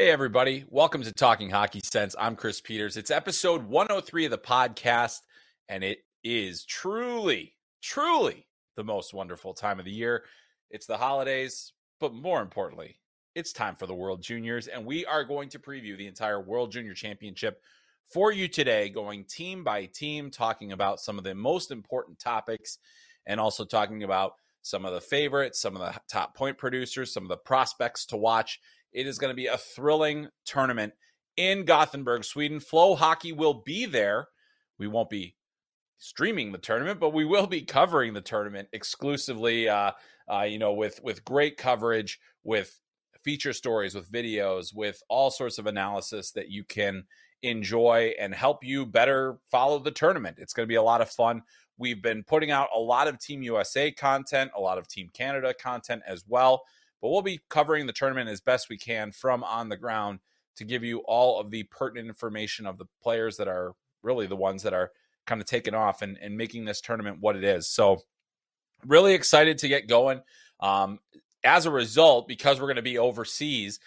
Hey, everybody. Welcome to Talking Hockey Sense. I'm Chris Peters. It's episode 103 of the podcast, and it is truly the most wonderful time of the year. It's the holidays, but more importantly, it's time for the World Juniors, and we are going to preview the entire World Junior Championship for you today, going team by team, talking about some of the most important topics, and also talking about some of the favorites, some of the top point producers, some of the prospects to watch. It is going to be a thrilling tournament in Gothenburg, Sweden. Flow Hockey will be there. We won't be streaming the tournament, but we will be covering the tournament exclusively, with great coverage, with feature stories, with videos, with all sorts of analysis that you can enjoy and help you better follow the tournament. It's going to be a lot of fun. We've been putting out a lot of Team USA content, a lot of Team Canada content as well. But we'll be covering the tournament as best we can from on the ground to give you all of the pertinent information of the players that are really the ones that are kind of taking off and making this tournament what it is. So really excited to get going. As a result, because we're going to be overseas,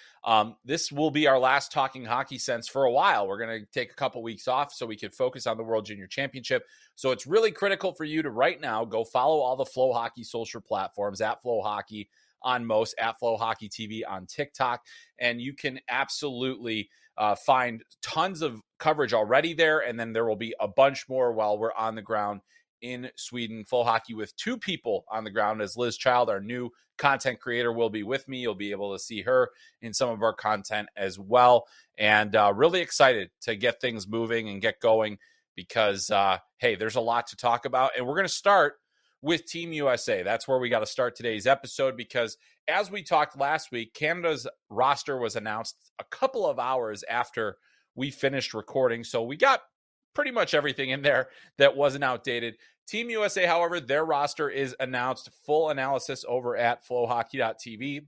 this will be our last Talking Hockey Sense for a while. We're going to take a couple weeks off so we can focus on the World Junior Championship. So it's really critical for you to right now go follow all the Flow Hockey social platforms at Flow Hockey on most, at Flow Hockey TV on TikTok. And you can absolutely find tons of coverage already there. And then there will be a bunch more while we're on the ground in Sweden. Flow Hockey with two people on the ground, as Liz Child, our new content creator, will be with me. You'll be able to see her in some of our content as well. And really excited to get things moving and get going because, hey, there's a lot to talk about. And we're going to start with Team USA. That's where we got to start today's episode because, as we talked last week, Canada's roster was announced a couple of hours after we finished recording. So we got pretty much everything in there that wasn't outdated. Team USA, however, their roster is announced. Full analysis over at flowhockey.tv.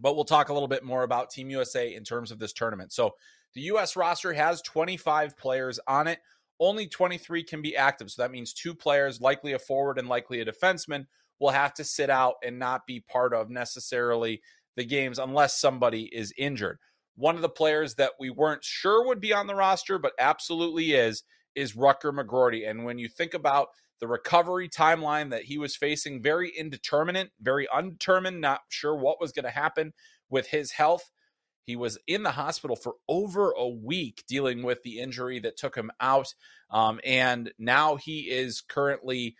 But we'll talk a little bit more about Team USA in terms of this tournament. So the U.S. roster has 25 players on it. Only 23 can be active, so that means two players, likely a forward and likely a defenseman, will have to sit out and not be part of necessarily the games unless somebody is injured. One of the players that we weren't sure would be on the roster, but absolutely is Rutger McGroarty. And when you think about the recovery timeline that he was facing, very undetermined, not sure what was going to happen with his health. He was in the hospital for over a week dealing with the injury that took him out. And now he is currently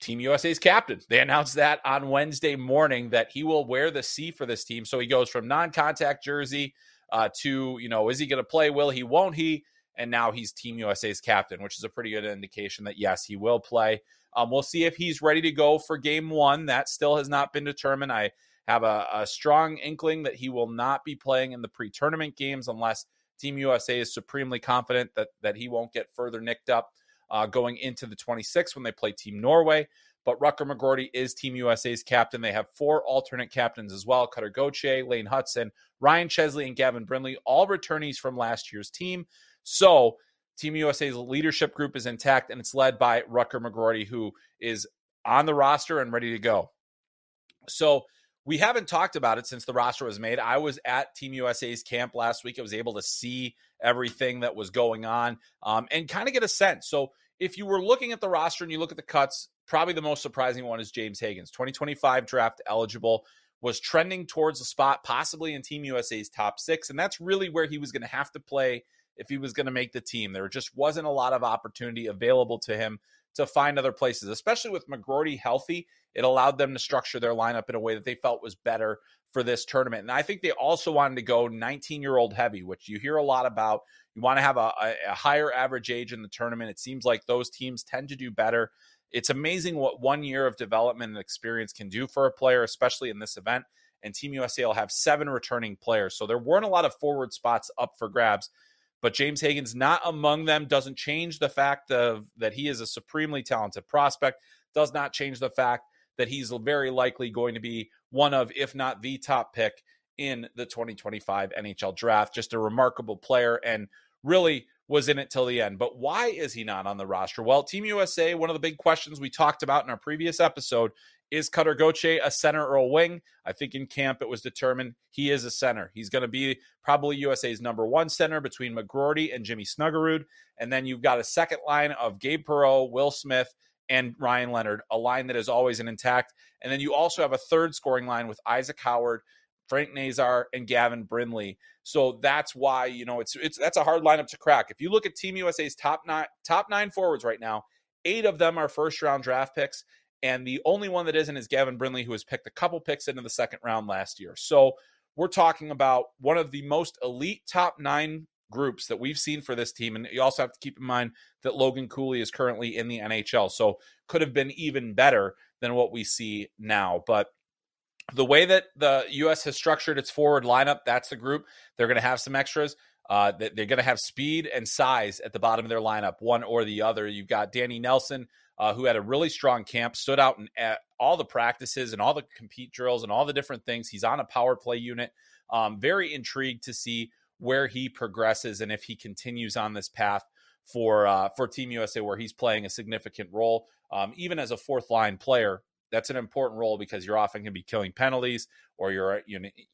Team USA's captain. They announced that on Wednesday morning that he will wear the C for this team. So he goes from non-contact jersey to, is he going to play? Will he? Won't he? And now he's Team USA's captain, which is a pretty good indication that, yes, he will play. We'll see if he's ready to go for game one. That still has not been determined. I have a strong inkling that he will not be playing in the pre-tournament games unless Team USA is supremely confident that he won't get further nicked up going into the 26th when they play Team Norway. But Rutger McGroarty is Team USA's captain. They have four alternate captains as well: Cutter Gauthier, Lane Hutson, Ryan Chesley, and Gavin Brindley, all returnees from last year's team. So Team USA's leadership group is intact, and it's led by Rutger McGroarty, who is on the roster and ready to go. So we haven't talked about it since the roster was made. I was at Team USA's camp last week. I was able to see everything that was going on and kind of get a sense. So if you were looking at the roster and you look at the cuts, probably the most surprising one is James Hagens. 2025 draft eligible, was trending towards the spot, possibly in Team USA's top six. And that's really where he was going to have to play if he was going to make the team. There just wasn't a lot of opportunity available to him to find other places, especially with McGroarty healthy. It allowed them to structure their lineup in a way that they felt was better for this tournament. And I think they also wanted to go 19-year-old heavy, which you hear a lot about. You want to have a higher average age in the tournament. It seems like those teams tend to do better. It's amazing what 1 year of development and experience can do for a player, especially in this event. And Team USA will have seven returning players. So there weren't a lot of forward spots up for grabs. But James Hagens not among them doesn't change the fact that he is a supremely talented prospect, does not change the fact that he's very likely going to be one of, if not the top pick in the 2025 NHL draft. Just a remarkable player and really was in it till the end. But why is he not on the roster? Well, Team USA, one of the big questions we talked about in our previous episode is Cutter Gauthier a center or a wing? I think in camp it was determined he is a center. He's going to be probably USA's number one center between McGroarty and Jimmy Snuggerud. And then you've got a second line of Gabe Perreault, Will Smith, and Ryan Leonard, a line that is always an intact. And then you also have a third scoring line with Isaac Howard, Frank Nazar, and Gavin Brindley. So that's why, you know, it's that's a hard lineup to crack. If you look at Team USA's top nine forwards right now, 8 of them are first-round draft picks, and the only one that isn't is Gavin Brindley, who has picked a couple picks into the second round last year. So we're talking about one of the most elite top 9 groups that we've seen for this team, and you also have to keep in mind that Logan Cooley is currently in the NHL, so could have been even better than what we see now. But the way that the U.S. has structured its forward lineup, that's the group. They're going to have some extras. They're going to have speed and size at the bottom of their lineup, one or the other. You've got Danny Nelson, who had a really strong camp, stood out in all the practices and all the compete drills and all the different things. He's on a power play unit. Very intrigued to see where he progresses and if he continues on this path for Team USA, where he's playing a significant role, even as a fourth line player. That's an important role because you're often going to be killing penalties, or you're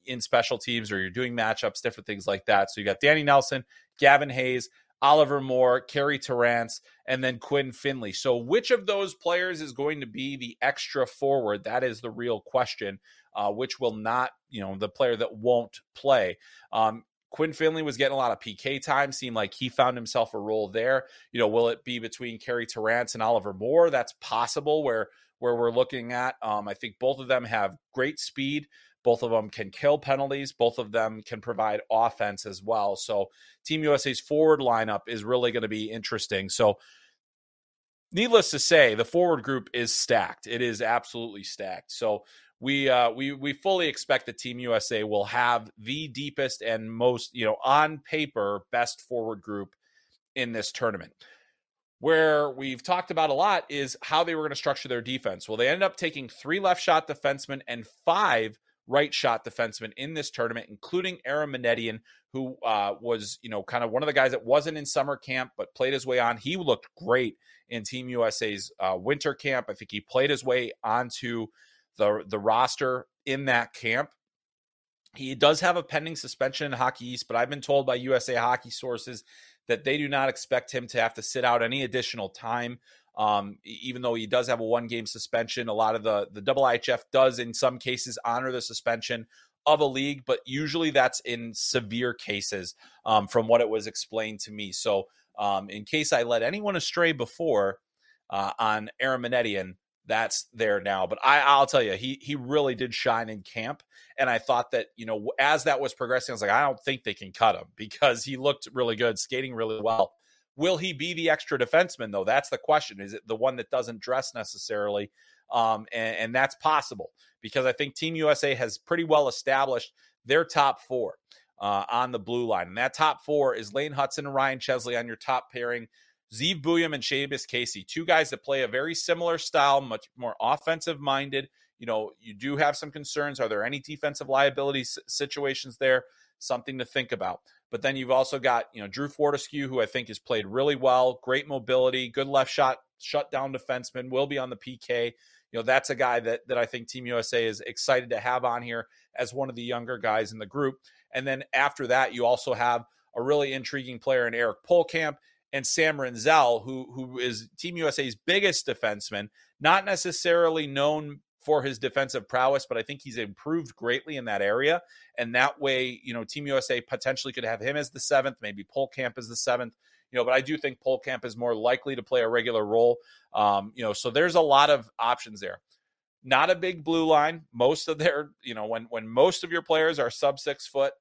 in special teams, or you're doing matchups, different things like that. So you got Danny Nelson, Gavin Hayes, Oliver Moore, Carey Terrance, and then Quinn Finley. So which of those players is going to be the extra forward? That is the real question, which will not, the player that won't play. Quinn Finley was getting a lot of PK time. Seemed like he found himself a role there. Will it be between Carey Terrance and Oliver Moore? That's possible, where we're looking at. I think both of them have great speed. Both of them can kill penalties. Both of them can provide offense as well. So Team USA's forward lineup is really going to be interesting. So needless to say, the forward group is stacked. It is absolutely stacked. So we fully expect that Team USA will have the deepest and most, on paper, best forward group in this tournament. Where we've talked about a lot is how they were going to structure their defense. Well, they ended up taking 3 left shot defensemen and 5 right shot defensemen in this tournament, including Aron Manedian, who was, kind of one of the guys that wasn't in summer camp but played his way on. He looked great in Team USA's winter camp. I think he played his way onto the roster in that camp. He does have a pending suspension in Hockey East, but I've been told by USA Hockey sources that they do not expect him to have to sit out any additional time, even though he does have a 1-game suspension. A lot of the IIHF does, in some cases, honor the suspension of a league, but usually that's in severe cases, from what it was explained to me. So in case I led anyone astray before on Aron Manedian, that's there now. But I'll tell you, he really did shine in camp. And I thought that, as that was progressing, I was like, I don't think they can cut him because he looked really good, skating really well. Will he be the extra defenseman, though? That's the question. Is it the one that doesn't dress necessarily? And that's possible because I think Team USA has pretty well established their top 4 on the blue line. And that top 4 is Lane Hutson and Ryan Chesley on your top pairing. Zeev Booyam and Seamus Casey, 2 guys that play a very similar style, much more offensive-minded. You do have some concerns. Are there any defensive liability situations there? Something to think about. But then you've also got, Drew Fortescue, who I think has played really well, great mobility, good left shot, shutdown defenseman, will be on the PK. That's a guy that I think Team USA is excited to have on here as one of the younger guys in the group. And then after that, you also have a really intriguing player in Eric Pohlkamp, and Sam Renzel, who is Team USA's biggest defenseman, not necessarily known for his defensive prowess, but I think he's improved greatly in that area. And that way, Team USA potentially could have him as the 7th, maybe Pohlkamp as the 7th, but I do think Pohlkamp is more likely to play a regular role. So there's a lot of options there. Not a big blue line. Most of their, when most of your players are sub 6 foot,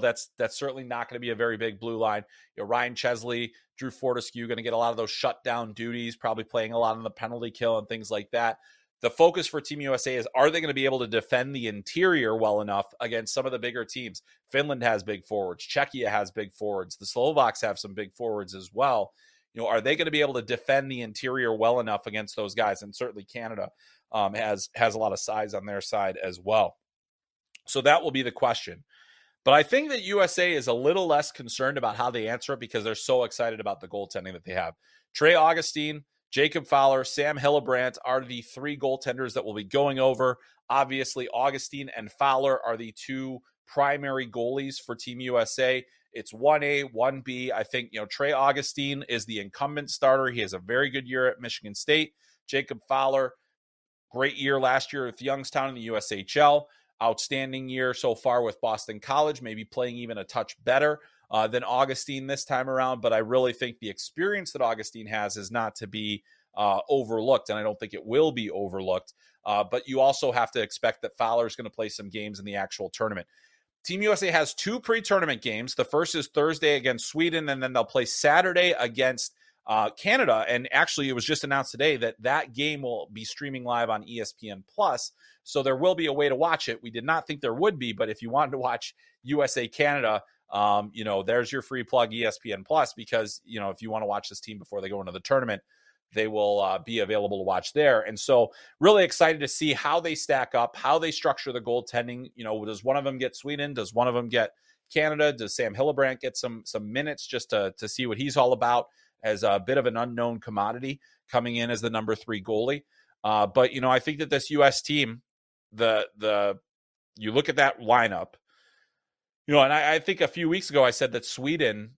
that's certainly not going to be a very big blue line. Ryan Chesley, Drew Fortescue, going to get a lot of those shutdown duties, probably playing a lot on the penalty kill and things like that. The focus for Team USA is, are they going to be able to defend the interior well enough against some of the bigger teams? Finland has big forwards. Czechia has big forwards. The Slovaks have some big forwards as well. Are they going to be able to defend the interior well enough against those guys? And certainly Canada has a lot of size on their side as well. So that will be the question. But I think that USA is a little less concerned about how they answer it because they're so excited about the goaltending that they have. Trey Augustine, Jacob Fowler, Sam Hillebrandt are the three goaltenders that we'll be going over. Obviously, Augustine and Fowler are the two primary goalies for Team USA. It's 1A, 1B. I think, you know, Trey Augustine is the incumbent starter. He has a very good year at Michigan State. Jacob Fowler, great year last year with Youngstown in the USHL. Outstanding year so far with Boston College, maybe playing even a touch better than Augustine this time around. But I really think the experience that Augustine has is not to be overlooked, and I don't think it will be overlooked. But you also have to expect that Fowler is going to play some games in the actual tournament. Team USA has two pre-tournament games. The first is Thursday against Sweden, and then they'll play Saturday against Canada. And actually, it was just announced today that that game will be streaming live on ESPN+. So there will be a way to watch it. We did not think there would be, but if you wanted to watch USA-Canada, you know, there's your free plug, ESPN+, because, you know, if you want to watch this team before they go into the tournament, they will be available to watch there. And so really excited to see how they stack up, how they structure the goaltending. You know, does one of them get Sweden? Does one of them get Canada? Does Sam Hillebrandt get some minutes just to see what he's all about as a bit of an unknown commodity coming in as the number three goalie? But, you know, I think that this U.S. team, you look at that lineup, you know, and I think a few weeks ago I said that Sweden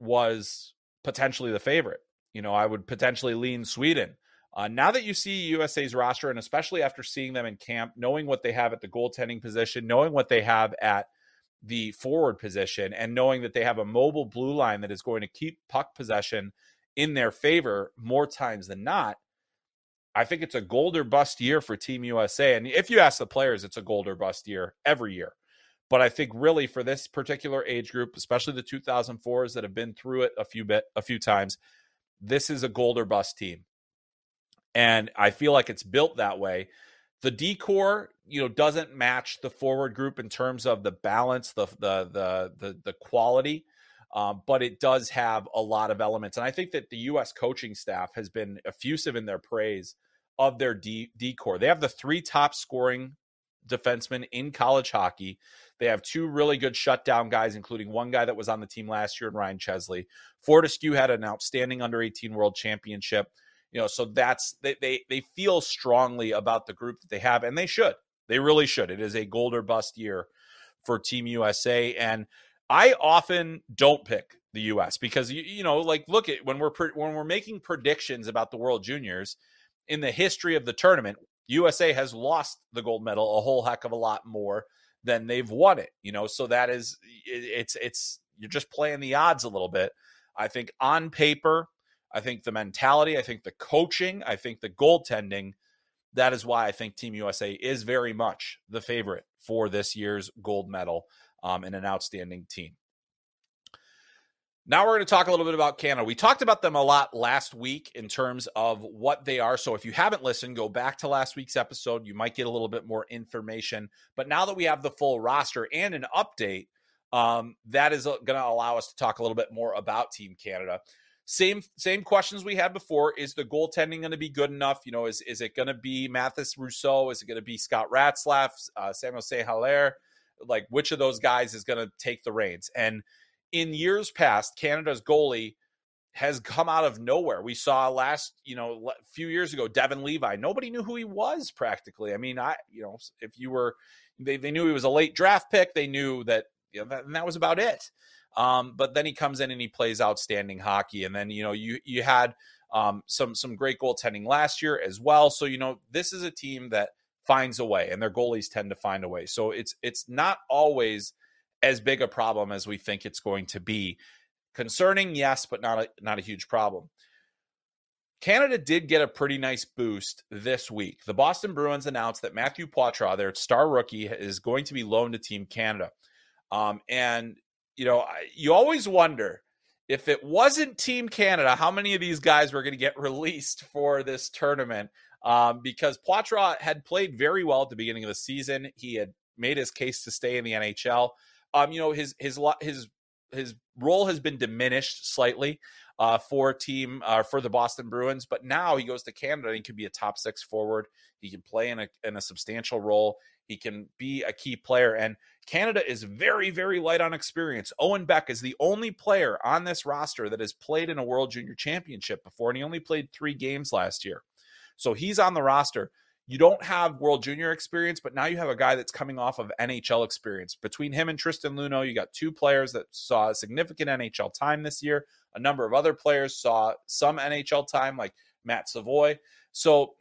was potentially the favorite. You know, I would potentially lean Sweden. Now that you see USA's roster, and especially after seeing them in camp, knowing what they have at the goaltending position, knowing what they have at the forward position, and knowing that they have a mobile blue line that is going to keep puck possession in their favor more times than not, I think it's a gold or bust year for Team USA. And if you ask the players, it's a gold or bust year every year. But I think really for this particular age group, especially the 2004s that have been through it a few times, this is a gold or bust team. And I feel like it's built that way. The D-core, you know, doesn't match the forward group in terms of the balance, the quality, but it does have a lot of elements. And I think that the U.S. coaching staff has been effusive in their praise of their D-core. They have the three top scoring defensemen in college hockey. They have two really good shutdown guys, including one guy that was on the team last year and Ryan Chesley. Fortescue had an outstanding under-18 World Championship. You know, so that's they feel strongly about the group that they have, and they should. They really should. It is a gold or bust year for Team USA, and I often don't pick the U.S. because you know, like, look at when we're making predictions about the World Juniors in the history of the tournament, USA has lost the gold medal a whole heck of a lot more than they've won it. You know, so that is it's you're just playing the odds a little bit. I think on paper, I think the mentality, I think the coaching, I think the goaltending, that is why I think Team USA is very much the favorite for this year's gold medal, and an outstanding team. Now we're going to talk a little bit about Canada. We talked about them a lot last week in terms of what they are. So if you haven't listened, go back to last week's episode. You might get a little bit more information. But now that we have the full roster and an update, that is going to allow us to talk a little bit more about Team Canada. Same questions we had before. Is the goaltending going to be good enough? You know, is it going to be Mathis Rousseau? Is it going to be Scott Ratzlaff, Samuel St. Hilaire? Like, which of those guys is going to take the reins? And in years past, Canada's goalie has come out of nowhere. We saw few years ago, Devin Levi. Nobody knew who he was practically. I mean, they knew he was a late draft pick. They knew that, you know, and that was about it. But then he comes in and he plays outstanding hockey. And then, you know, you had some great goaltending last year as well. So, you know, this is a team that finds a way, and their goalies tend to find a way. So it's not always as big a problem as we think it's going to be. Concerning, yes, but not a huge problem. Canada did get a pretty nice boost this week. The Boston Bruins announced that Matthew Poitras, their star rookie, is going to be loaned to Team Canada. You know, you always wonder if it wasn't Team Canada, how many of these guys were going to get released for this tournament, because Poitras had played very well at the beginning of the season. He had made his case to stay in the NHL. You know, his his role has been diminished slightly for the Boston Bruins, but now he goes to Canada and he could be a top six forward. He can play in a substantial role. He can be a key player, and Canada is very, very light on experience. Owen Beck is the only player on this roster that has played in a World Junior Championship before, and he only played 3 games last year. So he's on the roster. You don't have World Junior experience, but now you have a guy that's coming off of NHL experience. Between him and Tristan Luneau, you got 2 players that saw significant NHL time this year. A number of other players saw some NHL time, like Matt Savoy. So,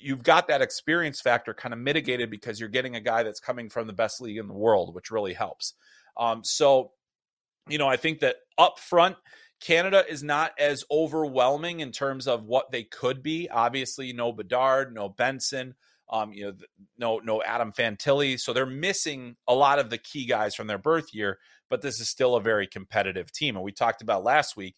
you've got that experience factor kind of mitigated because you're getting a guy that's coming from the best league in the world, which really helps. I think that up front, Canada is not as overwhelming in terms of what they could be. Obviously, no Bedard, no Benson, no Adam Fantilli. So they're missing a lot of the key guys from their birth year, but this is still a very competitive team. And we talked about last week,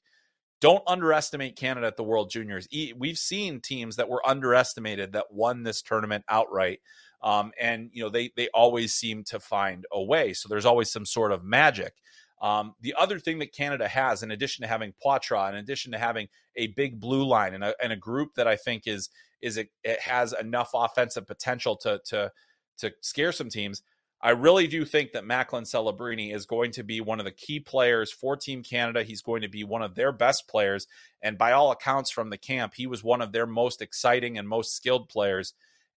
don't underestimate Canada at the World Juniors. We've seen teams that were underestimated that won this tournament outright. They always seem to find a way. So there's always some sort of magic. The other thing that Canada has, in addition to having Poitras, in addition to having a big blue line and a group that I think it has enough offensive potential to scare some teams, I really do think that Macklin Celebrini is going to be one of the key players for Team Canada. He's going to be one of their best players. And by all accounts from the camp, he was one of their most exciting and most skilled players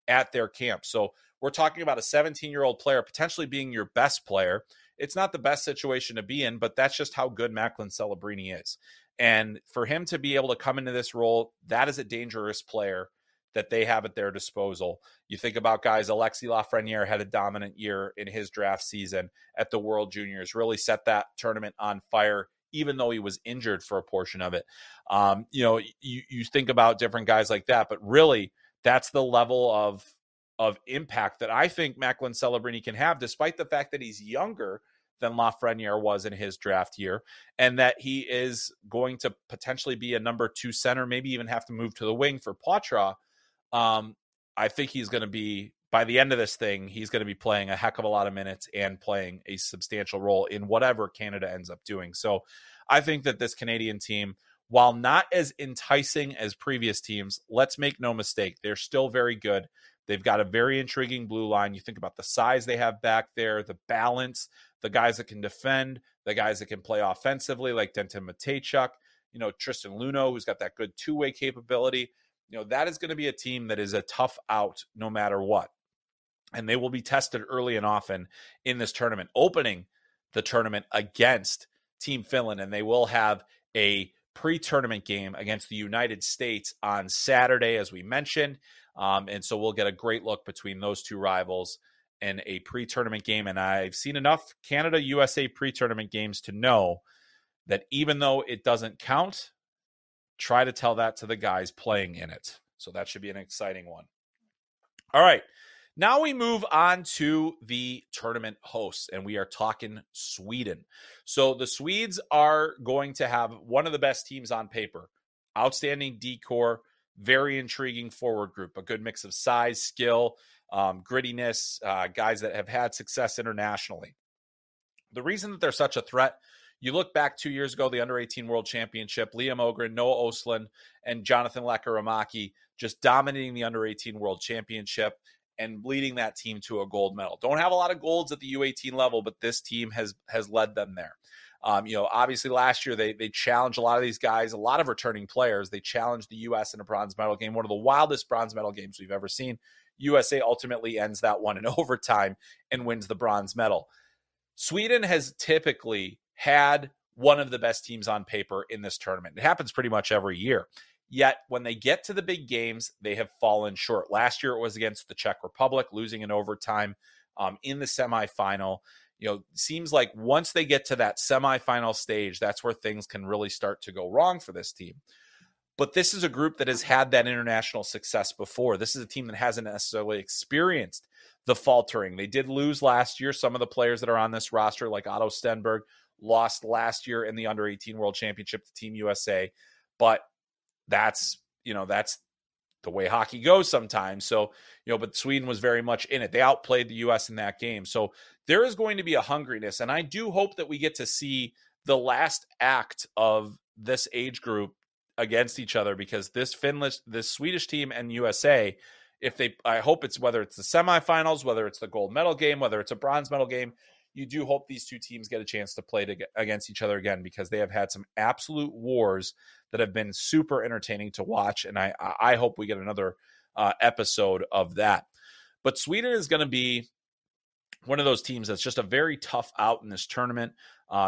at their camp. So we're talking about a 17-year-old player potentially being your best player. It's not the best situation to be in, but that's just how good Macklin Celebrini is. And for him to be able to come into this role, that is a dangerous player that they have at their disposal. You think about guys, Alexis Lafreniere had a dominant year in his draft season at the World Juniors, really set that tournament on fire, even though he was injured for a portion of it. You think about different guys like that, but really that's the level of impact that I think Macklin Celebrini can have, despite the fact that he's younger than Lafreniere was in his draft year, and that he is going to potentially be a number 2 center, maybe even have to move to the wing for Poitras. I think he's going to be, by the end of this thing, he's going to be playing a heck of a lot of minutes and playing a substantial role in whatever Canada ends up doing. So I think that this Canadian team, while not as enticing as previous teams, let's make no mistake, they're still very good. They've got a very intriguing blue line. You think about the size they have back there, the balance, the guys that can defend, the guys that can play offensively, like Denton Matejchuk, Tristan Luneau, who's got that good two-way capability. That is going to be a team that is a tough out no matter what. And they will be tested early and often in this tournament, opening the tournament against Team Finland. And they will have a pre-tournament game against the United States on Saturday, as we mentioned. And so we'll get a great look between those two rivals in a pre-tournament game. And I've seen enough Canada-USA pre-tournament games to know that even though it doesn't count, try to tell that to the guys playing in it. So that should be an exciting one. All right. Now we move on to the tournament hosts, and we are talking Sweden. So the Swedes are going to have one of the best teams on paper. Outstanding D-core, very intriguing forward group, a good mix of size, skill, grittiness, guys that have had success internationally. The reason that they're such a threat, you look back 2 years ago, the Under-18 World Championship, Liam Ogren, Noah Östlund, and Jonathan Lekkerimäki just dominating the Under-18 World Championship and leading that team to a gold medal. Don't have a lot of golds at the U18 level, but this team has led them there. Obviously last year they challenged a lot of these guys, a lot of returning players. They challenged the U.S. in a bronze medal game, one of the wildest bronze medal games we've ever seen. USA ultimately ends that one in overtime and wins the bronze medal. Sweden has typically had one of the best teams on paper in this tournament. It happens pretty much every year. Yet when they get to the big games, they have fallen short. Last year it was against the Czech Republic, losing in overtime in the semifinal. Seems like once they get to that semifinal stage, that's where things can really start to go wrong for this team. But this is a group that has had that international success before. This is a team that hasn't necessarily experienced the faltering. They did lose last year. Some of the players that are on this roster, like Otto Stenberg, lost last year in the Under-18 World Championship to Team USA. But that's the way hockey goes sometimes. So, you know, but Sweden was very much in it. They outplayed the U.S. in that game. So there is going to be a hungriness. And I do hope that we get to see the last act of this age group against each other, because this Swedish team and USA, I hope it's, whether it's the semifinals, whether it's the gold medal game, whether it's a bronze medal game, you do hope these two teams get a chance to play against each other again, because they have had some absolute wars that have been super entertaining to watch. And I hope we get another episode of that. But Sweden is going to be one of those teams that's just a very tough out in this tournament.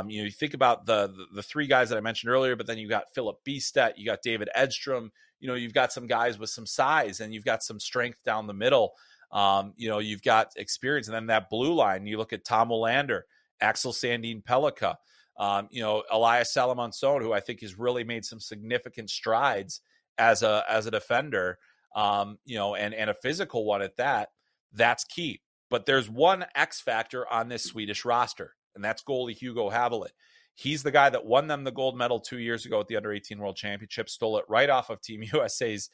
You think about the three guys that I mentioned earlier, but then you got Philip Bistedt, you got David Edstrom, you know, you've got some guys with some size and you've got some strength down the middle. You've got experience. And then that blue line, you look at Tom Olander, Axel Sandin-Pelica, Elias Salomonsson, who I think has really made some significant strides as a defender, and a physical one at that. That's key. But there's one X factor on this Swedish roster, and that's goalie Hugo Hävelid. He's the guy that won them the gold medal 2 years ago at the Under-18 World Championship, stole it right off of Team USA's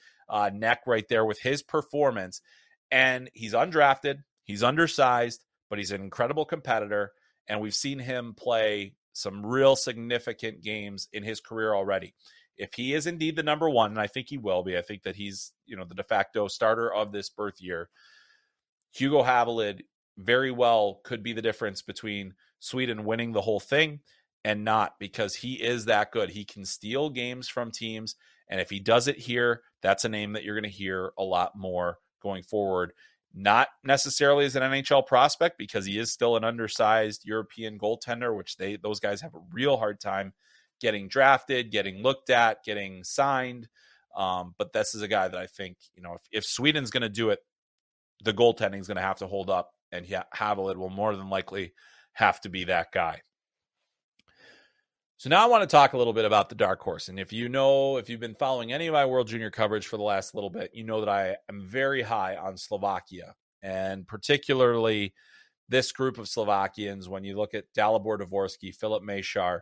neck right there with his performance. And he's undrafted, he's undersized, but he's an incredible competitor. And we've seen him play some real significant games in his career already. If he is indeed the number one, and I think he will be, I think that he's, the de facto starter of this birth year, Hugo Hävelid very well could be the difference between Sweden winning the whole thing and not, because he is that good. He can steal games from teams. And if he does it here, that's a name that you're going to hear a lot more going forward, not necessarily as an NHL prospect, because he is still an undersized European goaltender, which those guys have a real hard time getting drafted, getting looked at, getting signed. But this is a guy that I think, if Sweden's going to do it, the goaltending is going to have to hold up, and Hävelid will more than likely have to be that guy. So now I want to talk a little bit about the dark horse. And if you've been following any of my World Junior coverage for the last little bit, you know that I am very high on Slovakia, and particularly this group of Slovakians. When you look at Dalibor Dvorsky, Filip Mešar,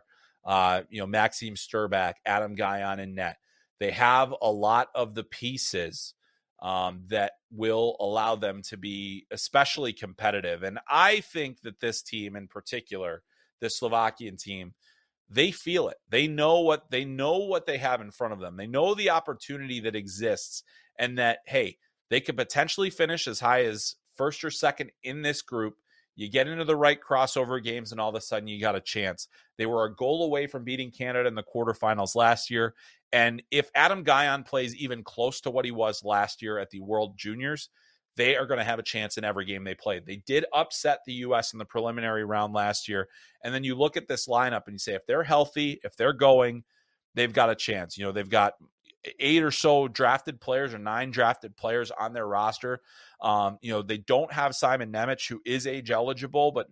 Maxim Štrbák, Adam Guyon in net, they have a lot of the pieces that will allow them to be especially competitive. And I think that this team in particular, this Slovakian team, they feel it. They know what they have in front of them. They know the opportunity that exists, and that, hey, they could potentially finish as high as first or second in this group. You get into the right crossover games, and all of a sudden you got a chance. They were a goal away from beating Canada in the quarterfinals last year. And if Adam Guyon plays even close to what he was last year at the World Juniors, they are going to have a chance in every game they played. They did upset the U.S. in the preliminary round last year. And then you look at this lineup and you say, if they're healthy, if they're going, they've got a chance. They've got 8 or so drafted players or 9 drafted players on their roster. They don't have Simon Nemec, who is age eligible, but,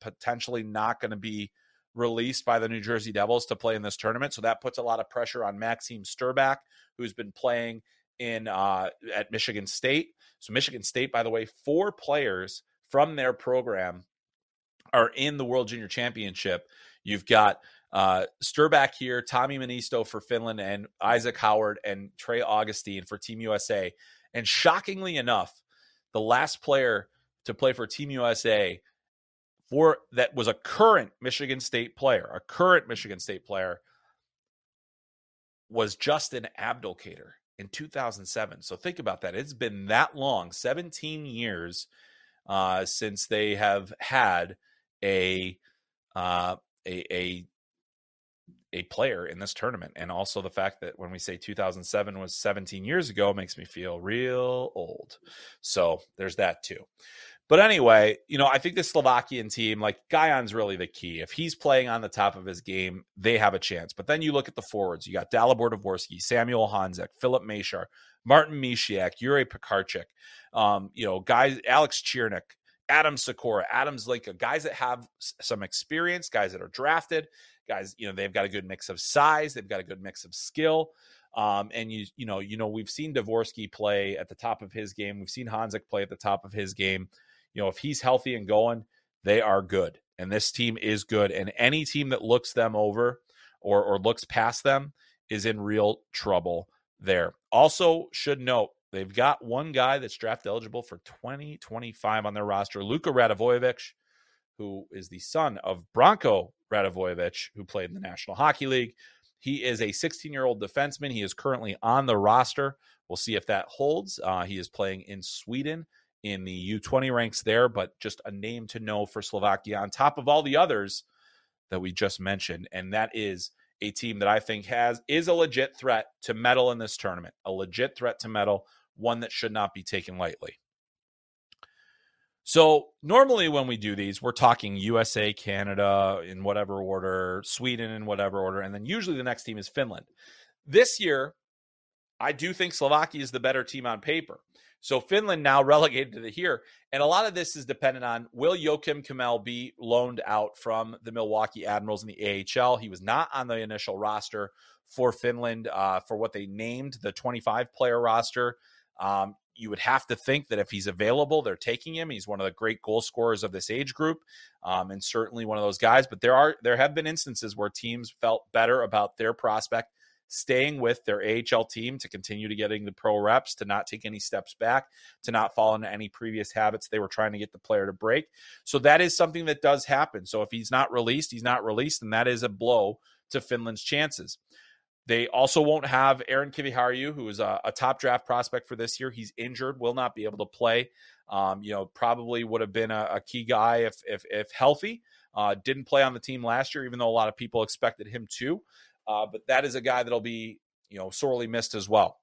potentially not going to be released by the New Jersey Devils to play in this tournament. So that puts a lot of pressure on Maxim Štrbák, who's been playing at Michigan State. So Michigan State, by the way, 4 players from their program are in the World Junior Championship. You've got Štrbák here, Tommy Ministo for Finland, and Isaac Howard and Trey Augustine for Team USA. And shockingly enough, the last player to play for Team USA that was a current Michigan State player, was Justin Abdelkader in 2007. So think about that. It's been that long, 17 years since they have had a player in this tournament. And also the fact that when we say 2007 was 17 years ago makes me feel real old. So there's that too. But anyway, I think the Slovakian team, like Guyon's really the key. If he's playing on the top of his game, they have a chance. But then you look at the forwards. You got Dalibor Dvorsky, Samuel Honzek, Filip Mešar, Martin Mišiak, Juraj Pekarczyk, guys, Alex Černik, Adam Sikora, Adam Zlinka, guys that have some experience, guys that are drafted, guys, they've got a good mix of size. They've got a good mix of skill. And we've seen Dvorsky play at the top of his game. We've seen Honzek play at the top of his game. If he's healthy and going, they are good. And this team is good. And any team that looks them over or looks past them is in real trouble. there. Also should note, they've got one guy that's draft eligible for 2025 on their roster, Luka Radojevic, who is the son of Branko Radojevic, who played in the National Hockey League. He is a 16-year-old defenseman. He is currently on the roster. We'll see if that holds. He is playing in Sweden in the U20 ranks there, but just a name to know for Slovakia on top of all the others that we just mentioned. And that is a team that I think is a legit threat to medal in this tournament, a legit threat to medal, one that should not be taken lightly. So normally when we do these, we're talking USA, Canada in whatever order, Sweden in whatever order, and then usually the next team is Finland. This year, I do think Slovakia is the better team on paper. So Finland now relegated to the here, and a lot of this is dependent on, will Joakim Kemel be loaned out from the Milwaukee Admirals in the AHL? He was not on the initial roster for Finland for what they named the 25-player roster. You would have to think that if he's available, they're taking him. He's one of the great goal scorers of this age group, and certainly one of those guys. But there have been instances where teams felt better about their prospect staying with their AHL team to continue to getting the pro reps, to not take any steps back, to not fall into any previous habits they were trying to get the player to break. So that is something that does happen. So if he's not released, and that is a blow to Finland's chances. They also won't have Aaron Kiviharju, who is a top draft prospect for this year. He's injured, will not be able to play. Probably would have been a key guy if healthy. Didn't play on the team last year, even though a lot of people expected him to. But that is a guy that'll be, sorely missed as well.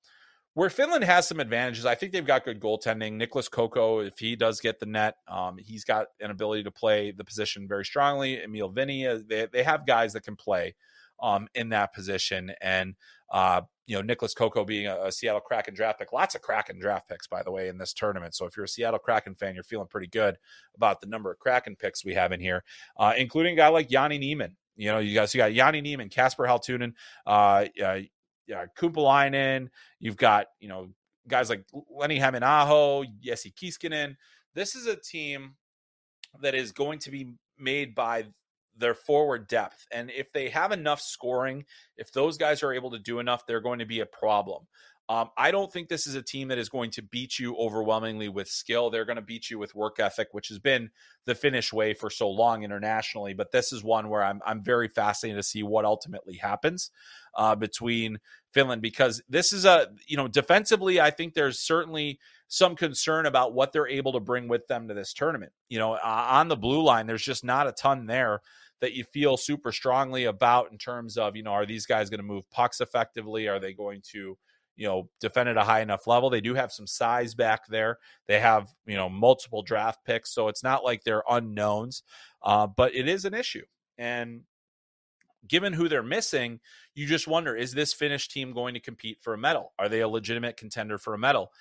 Where Finland has some advantages, I think they've got good goaltending. Nicklas Koko, if he does get the net, he's got an ability to play the position very strongly. Emil Vinny, they have guys that can play in that position. And, Nicklas Koko being a Seattle Kraken draft pick, lots of Kraken draft picks, by the way, in this tournament. So if you're a Seattle Kraken fan, you're feeling pretty good about the number of Kraken picks we have in here, including a guy like Yanni Niemann. You got Yanni Niemann, Kasper Haltunen, Kumpulainen. You've got, guys like Lenni Hämeenaho, Jesse Kiskinen. This is a team that is going to be made by their forward depth. And if they have enough scoring, if those guys are able to do enough, they're going to be a problem. I don't think this is a team that is going to beat you overwhelmingly with skill. They're going to beat you with work ethic, which has been the Finnish way for so long internationally. But this is one where I'm very fascinated to see what ultimately happens between Finland, because this is defensively, I think there's certainly some concern about what they're able to bring with them to this tournament. On the blue line, there's just not a ton there that you feel super strongly about in terms of, are these guys going to move pucks effectively? Are they going to defend at a high enough level? They do have some size back there. They have, multiple draft picks. So it's not like they're unknowns, but it is an issue. And given who they're missing, you just wonder, is this Finnish team going to compete for a medal? Are they a legitimate contender for a medal?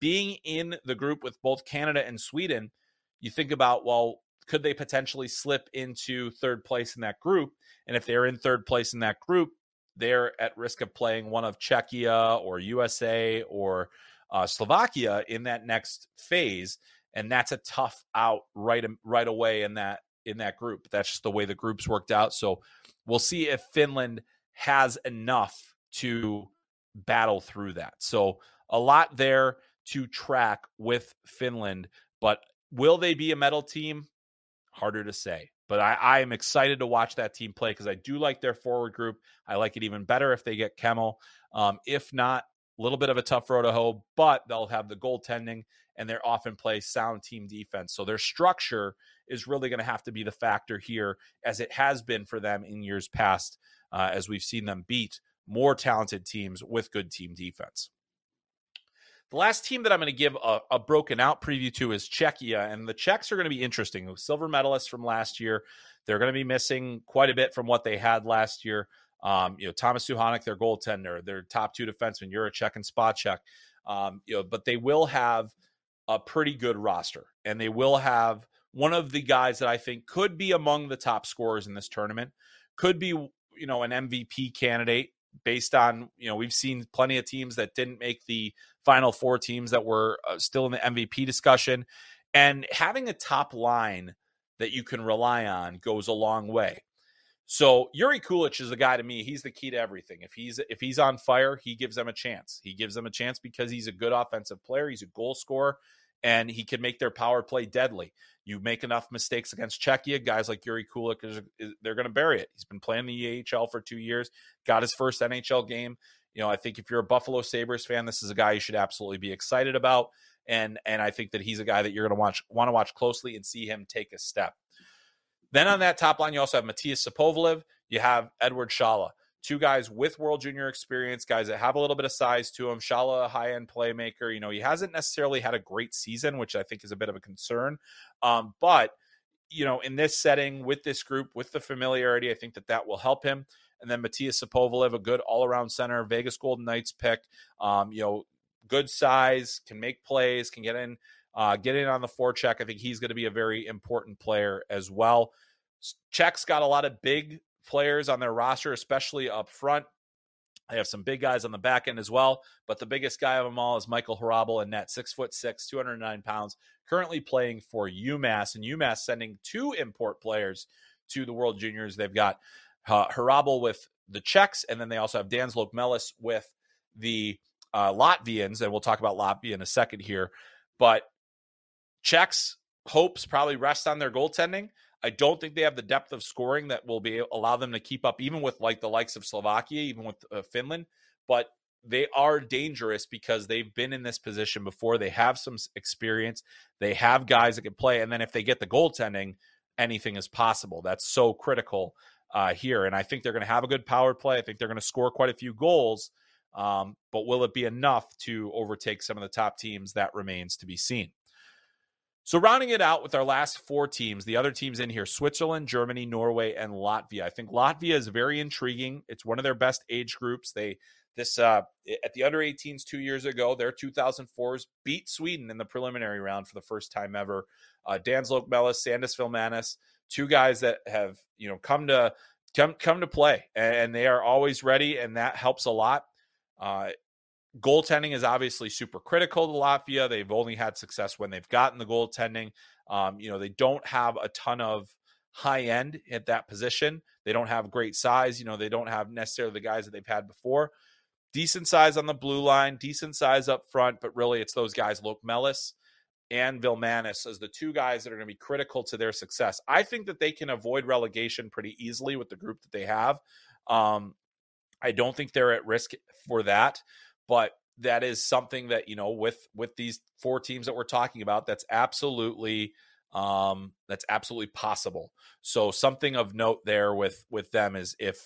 Being in the group with both Canada and Sweden, you think about, well, could they potentially slip into third place in that group? And if they're in third place in that group, they're at risk of playing one of Czechia or USA or Slovakia in that next phase, and that's a tough out right away in that group. That's just the way the groups worked out. So we'll see if Finland has enough to battle through that. So a lot there to track with Finland, but will they be a medal team? Harder to say. But I am excited to watch that team play because I do like their forward group. I like it even better if they get Kemmel. If not, a little bit of a tough road to hoe, but they'll have the goaltending and they're often play sound team defense. So their structure is really going to have to be the factor here, as it has been for them in years past, as we've seen them beat more talented teams with good team defense. The last team that I'm going to give a broken out preview to is Czechia, and the Czechs are going to be interesting. Silver medalists from last year, they're going to be missing quite a bit from what they had last year. Thomas Suchanek, their goaltender, their top two defensemen, Juracek and Spacek. But they will have a pretty good roster, and they will have one of the guys that I think could be among the top scorers in this tournament, could be an MVP candidate. Based on, we've seen plenty of teams that didn't make the final four teams that were still in the MVP discussion. And having a top line that you can rely on goes a long way. So Yuri Kulich is the guy to me. He's the key to everything. If he's on fire, he gives them a chance. He gives them a chance because he's a good offensive player. He's a goal scorer, and he can make their power play deadly. You make enough mistakes against Czechia, guys like Yuri Kulich, they're going to bury it. He's been playing the EHL for 2 years, got his first NHL game. You know, I think if you're a Buffalo Sabres fan, this is a guy you should absolutely be excited about. And I think that he's a guy that you're going to want to watch closely and see him take a step. Then on that top line, you also have Matias Sapovilev. You have Edward Shala, two guys with World Junior experience, guys that have a little bit of size to him. Shala, a high-end playmaker. You know, he hasn't necessarily had a great season, which I think is a bit of a concern. But, you know, in this setting, with this group, with the familiarity, I think that will help him. And then Matias Sapovilev, a good all-around center, Vegas Golden Knights pick, good size, can make plays, can get in on the forecheck. I think he's going to be a very important player as well. Czechs got a lot of big players on their roster, especially up front. They have some big guys on the back end as well, but the biggest guy of them all is Michael Hrabal in net, 6'6", 209 pounds, currently playing for UMass, and UMass sending two import players to the World Juniors. They've got Hrabal with the Czechs, and then they also have Dansloke Melis with the Latvians, and we'll talk about Latvia in a second here. But Czechs' hopes probably rest on their goaltending. I don't think they have the depth of scoring that will allow them to keep up, even with like the likes of Slovakia, even with Finland. But they are dangerous because they've been in this position before. They have some experience. They have guys that can play. And then if they get the goaltending, anything is possible. That's so critical here. And I think they're going to have a good power play. I think they're going to score quite a few goals. But will it be enough to overtake some of the top teams? That remains to be seen. So rounding it out with our last four teams, the other teams in here, Switzerland, Germany, Norway, and Latvia. I think Latvia is very intriguing. It's one of their best age groups. At the under-18s 2 years ago, their 2004s beat Sweden in the preliminary round for the first time ever. Dansloke Melis, Sandis Villemanis, two guys that have come to play, and they are always ready, and that helps a lot. Goaltending is obviously super critical to Latvia. They've only had success when they've gotten the goaltending. They don't have a ton of high end at that position. They don't have great size. They don't have necessarily the guys that they've had before. Decent size on the blue line, decent size up front, but really it's those guys, Dansloke Melis and Villemanis, as the two guys that are going to be critical to their success. I think that they can avoid relegation pretty easily with the group that they have. I don't think they're at risk for that, but that is something that, with these four teams that we're talking about, that's absolutely possible. So something of note there with them is if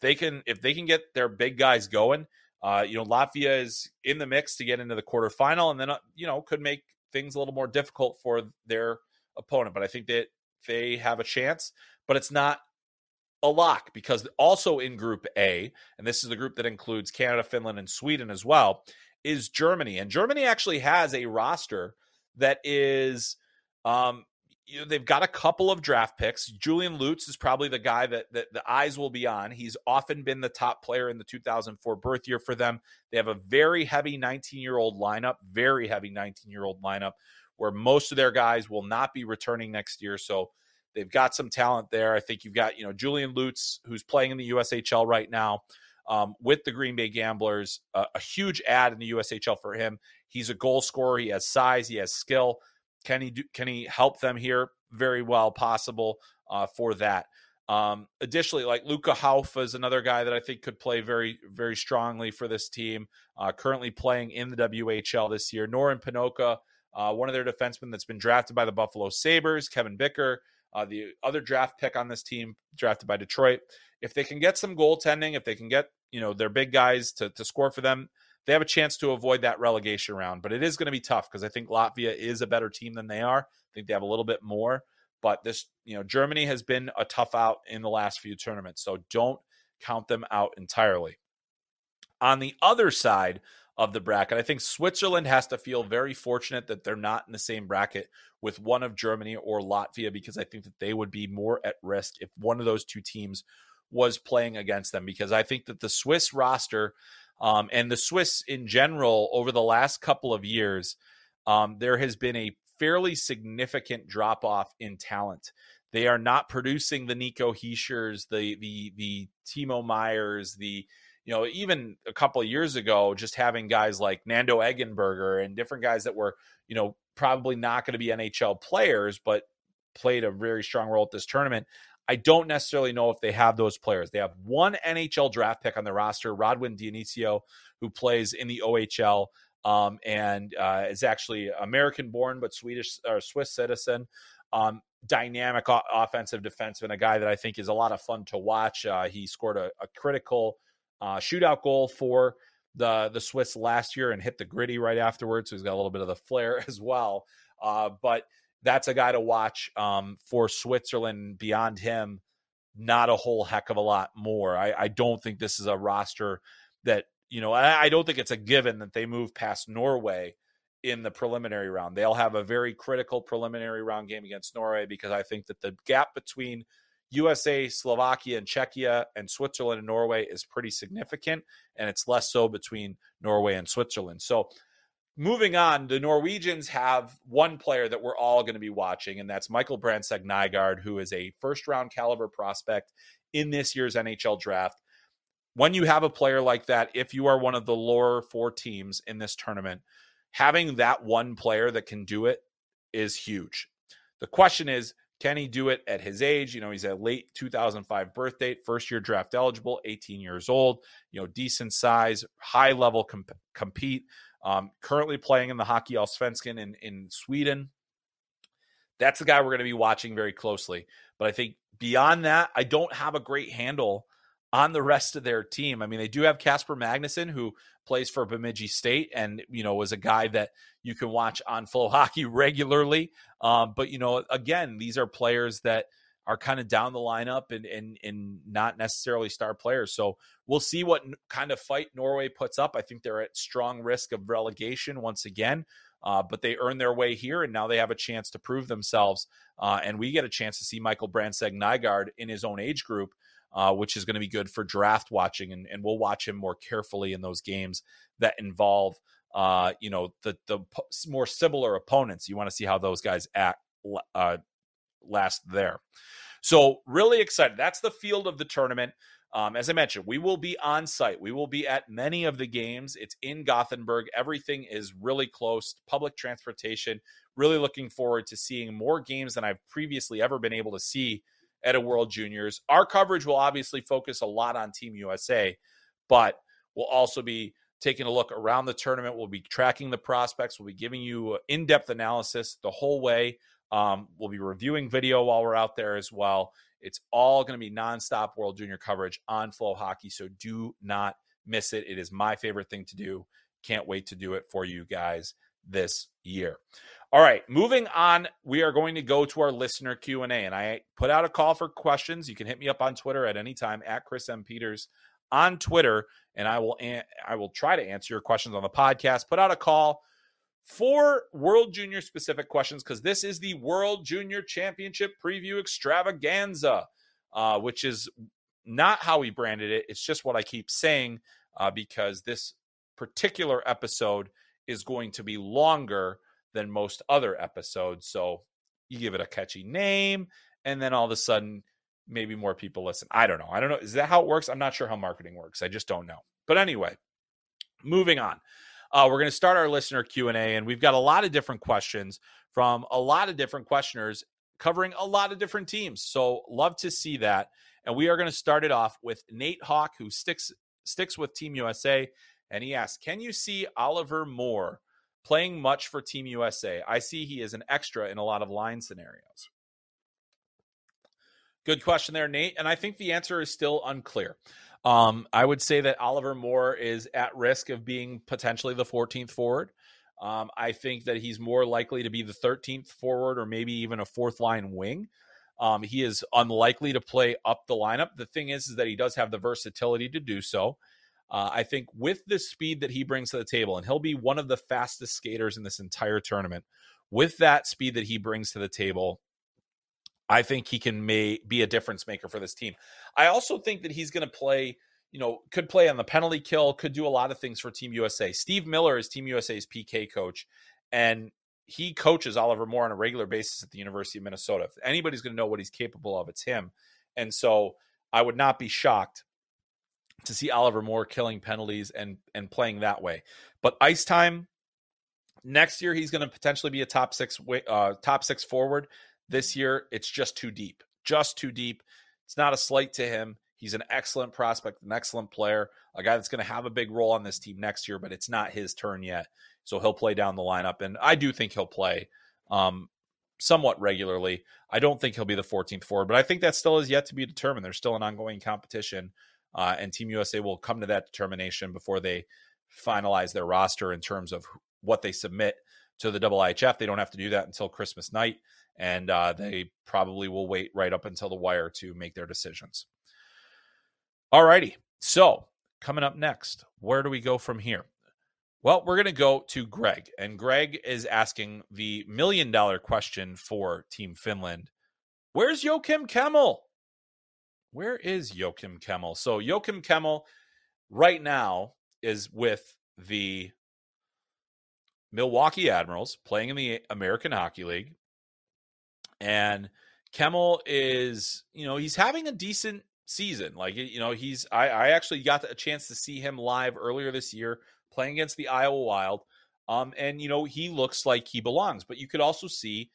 they can get their big guys going, Latvia is in the mix to get into the quarterfinal, and then, could make things a little more difficult for their opponent. But I think that they have a chance, but it's not a lock, because also in Group A, and this is the group that includes Canada, Finland, and Sweden as well, is Germany. And Germany actually has a roster that is, they've got a couple of draft picks. Julian Lutz is probably the guy that the eyes will be on. He's often been the top player in the 2004 birth year for them. They have a very heavy 19-year-old lineup, where most of their guys will not be returning next year. So they've got some talent there. I think you've got, Julian Lutz, who's playing in the USHL right now with the Green Bay Gamblers, a huge ad in the USHL for him. He's a goal scorer. He has size. He has skill. Can he help them here? Very well possible for that. Additionally, like Luca Hauf is another guy that I think could play very, very strongly for this team, currently playing in the WHL this year. Norin Pinoca, one of their defensemen that's been drafted by the Buffalo Sabres, Kevin Bicker, the other draft pick on this team, drafted by Detroit. If they can get some goaltending, if they can get their big guys to score for them, they have a chance to avoid that relegation round. But it is going to be tough, because I think Latvia is a better team than they are. I think they have a little bit more. But this, Germany has been a tough out in the last few tournaments, so don't count them out entirely. On the other side of the bracket, I think Switzerland has to feel very fortunate that they're not in the same bracket with one of Germany or Latvia, because I think that they would be more at risk if one of those two teams was playing against them, because I think that the Swiss roster and the Swiss in general over the last couple of years, there has been a fairly significant drop off in talent. They are not producing the Nico Heeschers, the Timo Meyers, the, you know, even a couple of years ago, just having guys like Nando Eggenberger and different guys that were, you know, probably not going to be NHL players, but played a very strong role at this tournament. I don't necessarily know if they have those players. They have one NHL draft pick on their roster, Rodwin Dionisio, who plays in the OHL, and is actually American-born but Swedish or Swiss citizen. Dynamic offensive defenseman, a guy that I think is a lot of fun to watch. He scored a critical shootout goal for the Swiss last year and hit the gritty right afterwards. So he's got a little bit of the flair as well. But that's a guy to watch for Switzerland. Beyond him, not a whole heck of a lot more. I don't think this is a roster that, you know, I don't think it's a given that they move past Norway in the preliminary round. They'll have a very critical preliminary round game against Norway, because I think that the gap between USA, Slovakia, and Czechia and Switzerland and Norway is pretty significant, and it's less so between Norway and Switzerland. So moving on, the Norwegians have one player that we're all going to be watching, and that's Michael Brandseg Nygaard, who is a first-round caliber prospect in this year's NHL draft. When you have a player like that, if you are one of the lower four teams in this tournament, having that one player that can do it is huge. The question is, can he do it at his age? You know, he's a late 2005 birth date, first year draft eligible, 18 years old, you know, decent size, high level compete, currently playing in the Hockey Allsvenskan in Sweden. That's the guy we're going to be watching very closely. But I think beyond that, I don't have a great handle on the rest of their team. I mean, they do have Casper Magnusson, who plays for Bemidji State and, you know, was a guy that you can watch on Flow Hockey regularly. But, you know, again, these are players that are kind of down the lineup and not necessarily star players. So we'll see what kind of fight Norway puts up. I think they're at strong risk of relegation once again, but they earned their way here, and now they have a chance to prove themselves. And we get a chance to see Michael Brandseg Nygaard in his own age group, which is going to be good for draft watching, and we'll watch him more carefully in those games that involve, you know, the more similar opponents. You want to see how those guys act last there. So really excited. That's the field of the tournament. As I mentioned, we will be on site. We will be at many of the games. It's in Gothenburg. Everything is really close. Public transportation. Really looking forward to seeing more games than I've previously ever been able to see at a World Juniors. Our coverage will obviously focus a lot on Team USA, but we'll also be taking a look around the tournament. We'll be tracking the prospects. We'll be giving you in-depth analysis the whole way. We'll be reviewing video while we're out there as well. It's all going to be nonstop World Junior coverage on Flow Hockey, so do not miss it. It is my favorite thing to do. Can't wait to do it for you guys this year. All right, moving on, we are going to go to our listener Q&A, and I put out a call for questions. You can hit me up on Twitter at any time, at Chris M. Peters on Twitter, and I will try to answer your questions on the podcast. Put out a call for World Junior specific questions, because this is the World Junior Championship Preview Extravaganza, which is not how we branded it. It's just what I keep saying, because this particular episode is going to be longer than most other episodes. So you give it a catchy name, and then all of a sudden, maybe more people listen. I don't know. Is that how it works? I'm not sure how marketing works. I just don't know. But anyway, moving on. We're going to start our listener Q&A, and we've got a lot of different questions from a lot of different questioners covering a lot of different teams. So love to see that. And we are going to start it off with Nate Hawk, who sticks with Team USA. And he asks, can you see Oliver Moore playing much for Team USA? I see he is an extra in a lot of line scenarios. Good question there, Nate. And I think the answer is still unclear. I would say that Oliver Moore is at risk of being potentially the 14th forward. I think that he's more likely to be the 13th forward or maybe even a fourth line wing. He is unlikely to play up the lineup. The thing is that he does have the versatility to do so. I think with the speed that he brings to the table, and he'll be one of the fastest skaters in this entire tournament, with that speed that he brings to the table, I think he can be a difference maker for this team. I also think that he's going to play, you know, could play on the penalty kill, could do a lot of things for Team USA. Steve Miller is Team USA's PK coach, and he coaches Oliver Moore on a regular basis at the University of Minnesota. If anybody's going to know what he's capable of, it's him. And so I would not be shocked to see Oliver Moore killing penalties and playing that way. But ice time, next year he's going to potentially be a top six forward. This year it's just too deep. It's not a slight to him. He's an excellent prospect, an excellent player, a guy that's going to have a big role on this team next year, but it's not his turn yet. So he'll play down the lineup, and I do think he'll play somewhat regularly. I don't think he'll be the 14th forward, but I think that still is yet to be determined. There's still an ongoing competition, and Team USA will come to that determination before they finalize their roster in terms of what they submit to the IIHF. They don't have to do that until Christmas night, and they probably will wait right up until the wire to make their decisions. All righty. So coming up next, where do we go from here? Well, we're going to go to Greg, and Greg is asking the $1 million question for Team Finland. Where's Joakim Kemmel? Where is Joakim Kemmel? So Joakim Kemmel right now is with the Milwaukee Admirals playing in the American Hockey League. And Kemmel is, he's having a decent season. I actually got a chance to see him live earlier this year, playing against the Iowa Wild, and he looks like he belongs. But you could also see,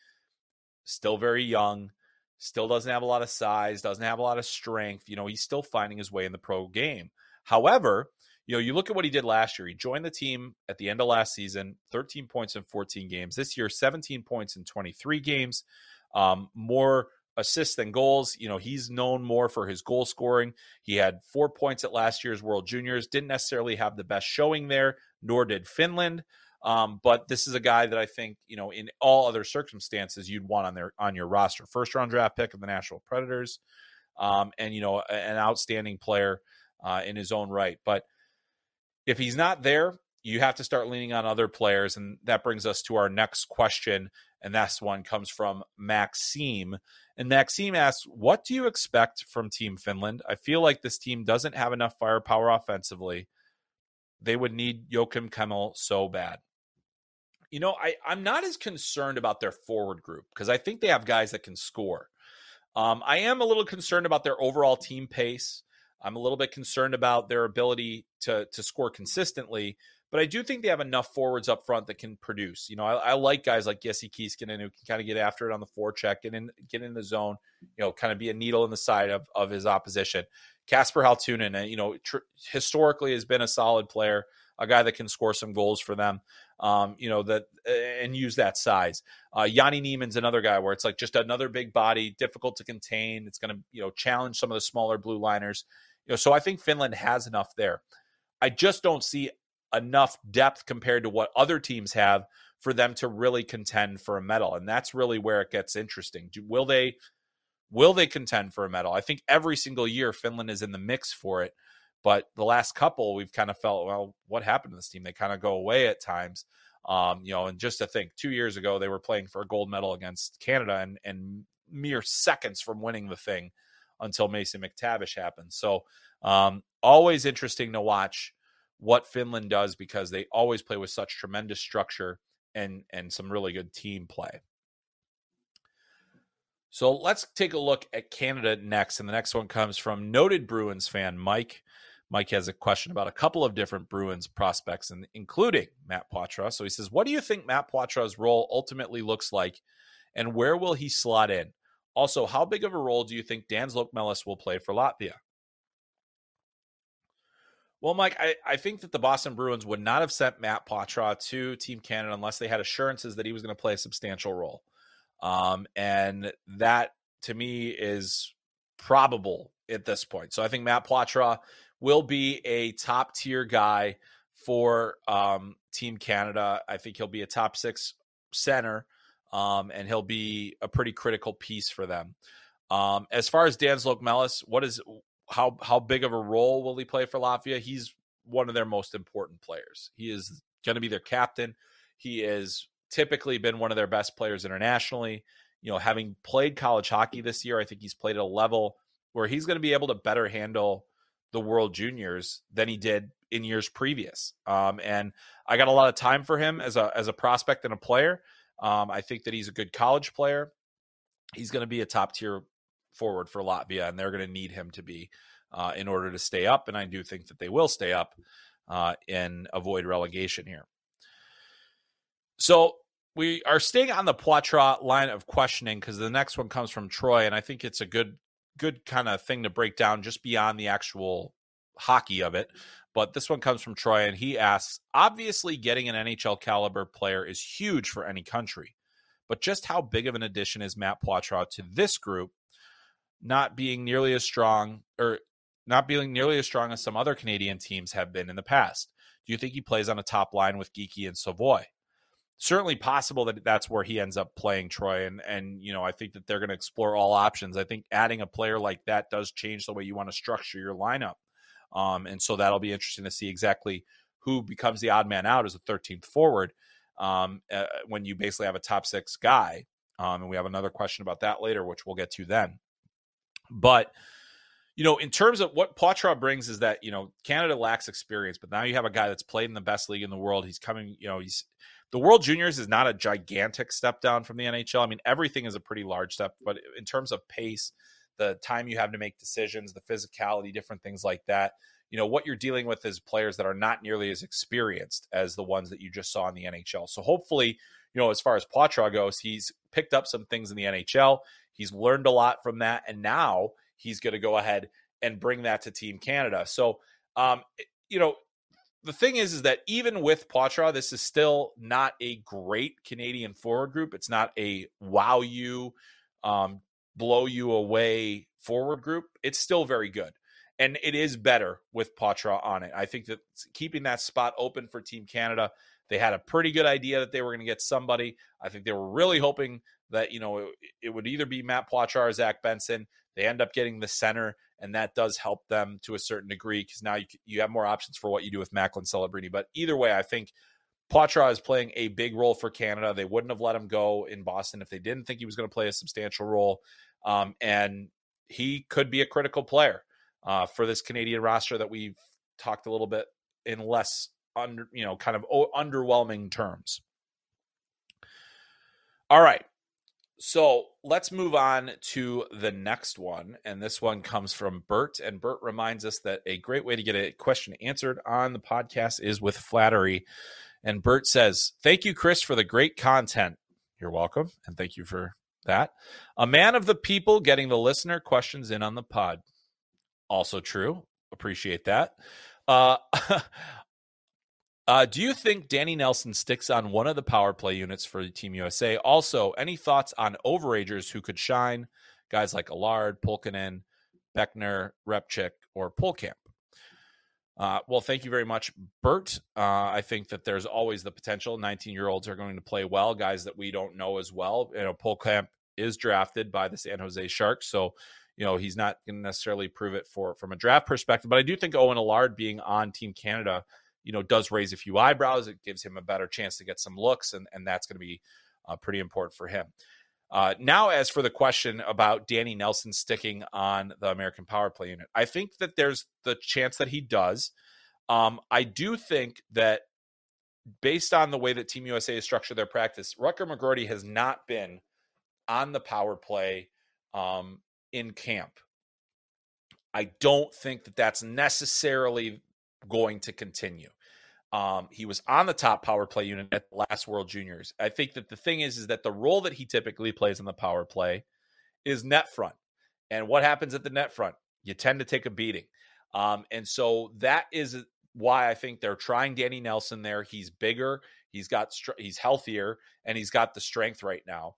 still very young, still doesn't have a lot of size, doesn't have a lot of strength. He's still finding his way in the pro game. However, you look at what he did last year. He joined the team at the end of last season, 13 points in 14 games. This year, 17 points in 23 games, more assists than goals. He's known more for his goal scoring. He had 4 points at last year's World Juniors. Didn't necessarily have the best showing there, nor did Finland. But this is a guy that I think, in all other circumstances, you'd want on your roster. First round draft pick of the Nashville Predators, and an outstanding player in his own right. But if he's not there, you have to start leaning on other players, and that brings us to our next question. And that's one comes from Maxim. And Maxim asks, what do you expect from Team Finland? I feel like this team doesn't have enough firepower offensively. They would need Joakim Kemmel so bad. I'm not as concerned about their forward group because I think they have guys that can score. I am a little concerned about their overall team pace. I'm a little bit concerned about their ability to score consistently. But I do think they have enough forwards up front that can produce. I like guys like Jesse Kiiskinen who can kind of get after it on the forecheck and get in the zone, kind of be a needle in the side of his opposition. Kasper Haltunen, historically has been a solid player, a guy that can score some goals for them, and use that size. Yanni Niemann's another guy where it's like just another big body, difficult to contain. It's going to, challenge some of the smaller blue liners. So I think Finland has enough there. I just don't see enough depth compared to what other teams have for them to really contend for a medal. And that's really where it gets interesting. Will they contend for a medal? I think every single year Finland is in the mix for it, but the last couple we've kind of felt, well, what happened to this team? They kind of go away at times. And just to think 2 years ago, they were playing for a gold medal against Canada and mere seconds from winning the thing until Mason McTavish happened. So always interesting to watch what Finland does because they always play with such tremendous structure and some really good team play. So let's take a look at Canada next. And the next one comes from noted Bruins fan Mike. Mike has a question about a couple of different Bruins prospects, including Matt Poitras. So he says, what do you think Matt Poitras' role ultimately looks like and where will he slot in? Also, how big of a role do you think Dan Zlochmelis will play for Latvia? Well, Mike, I think that the Boston Bruins would not have sent Matt Poitras to Team Canada unless they had assurances that he was going to play a substantial role. And that, to me, is probable at this point. So I think Matt Poitras will be a top-tier guy for Team Canada. I think he'll be a top six center, and he'll be a pretty critical piece for them. As far as Dan Zlochmelis, how big of a role will he play for Latvia? He's one of their most important players. He is going to be their captain. He is typically been one of their best players internationally. Having played college hockey this year, I think he's played at a level where he's going to be able to better handle the World Juniors than he did in years previous. And I got a lot of time for him as a prospect and a player. I think that he's a good college player. He's going to be a top tier forward for Latvia, and they're going to need him to be in order to stay up. And I do think that they will stay up and avoid relegation here. So we are staying on the Poitras line of questioning because the next one comes from Troy, and I think it's a good kind of thing to break down just beyond the actual hockey of it. But this one comes from Troy, and he asks, obviously getting an NHL caliber player is huge for any country, but just how big of an addition is Matt Poitras to this group, not being nearly as strong as some other Canadian teams have been in the past? Do you think he plays on a top line with Geekie and Savoy? Certainly possible that that's where he ends up playing, Troy. And you know, I think that they're going to explore all options. I think adding a player like that does change the way you want to structure your lineup. And so that'll be interesting to see exactly who becomes the odd man out as a 13th forward when you basically have a top six guy. And we have another question about that later, which we'll get to then. But, you know, in terms of what Poitras brings is that, you know, Canada lacks experience, but now you have a guy that's played in the best league in the world. He's coming, you know, the World Juniors is not a gigantic step down from the NHL. I mean, everything is a pretty large step, but in terms of pace, the time you have to make decisions, the physicality, different things like that, you know, what you're dealing with is players that are not nearly as experienced as the ones that you just saw in the NHL. So hopefully, you know, as far as Poitras goes, he's picked up some things in the NHL. He's learned a lot from that, and now he's going to go ahead and bring that to Team Canada. So, you know, the thing is that even with Poitras, this is still not a great Canadian forward group. It's not a wow you, blow you away forward group. It's still very good. And it is better with Poitras on it. I think that keeping that spot open for Team Canada, they had a pretty good idea that they were going to get somebody. I think they were really hoping that, you know, it would either be Matt Poitras or Zach Benson. They end up getting the center, and that does help them to a certain degree because now you have more options for what you do with Macklin Celebrini. But either way, I think Poitras is playing a big role for Canada. They wouldn't have let him go in Boston if they didn't think he was going to play a substantial role. And he could be a critical player for this Canadian roster that we've talked a little bit in less underwhelming terms. All right. So let's move on to the next one. And this one comes from Bert. And Bert reminds us that a great way to get a question answered on the podcast is with flattery. And Bert says, thank you, Chris, for the great content. You're welcome. And thank you for that. A man of the people getting the listener questions in on the pod. Also true. Appreciate that. Do you think Danny Nelson sticks on one of the power play units for Team USA? Also, any thoughts on overagers who could shine, guys like Allard, Pulkkinen, Beckner, Repchik, or Pohlkamp? Well, thank you very much, Bert. I think that there's always the potential. 19-year-olds are going to play well, guys that we don't know as well. You know, Pohlkamp is drafted by the San Jose Sharks, so you know he's not going to necessarily prove it from a draft perspective. But I do think Owen Allard being on Team Canada, you know, does raise a few eyebrows. It gives him a better chance to get some looks, and that's going to be pretty important for him. Now, as for the question about Danny Nelson sticking on the American power play unit, I think that there's the chance that he does. I do think that based on the way that Team USA has structured their practice, Rutger McGroarty has not been on the power play in camp. I don't think that that's necessarily going to continue. He was on the top power play unit at the last World Juniors. I think that the thing is that the role that he typically plays in the power play is net front. And what happens at the net front? You tend to take a beating. And so that is why I think they're trying Danny Nelson there. He's bigger, he's healthier, and he's got the strength right now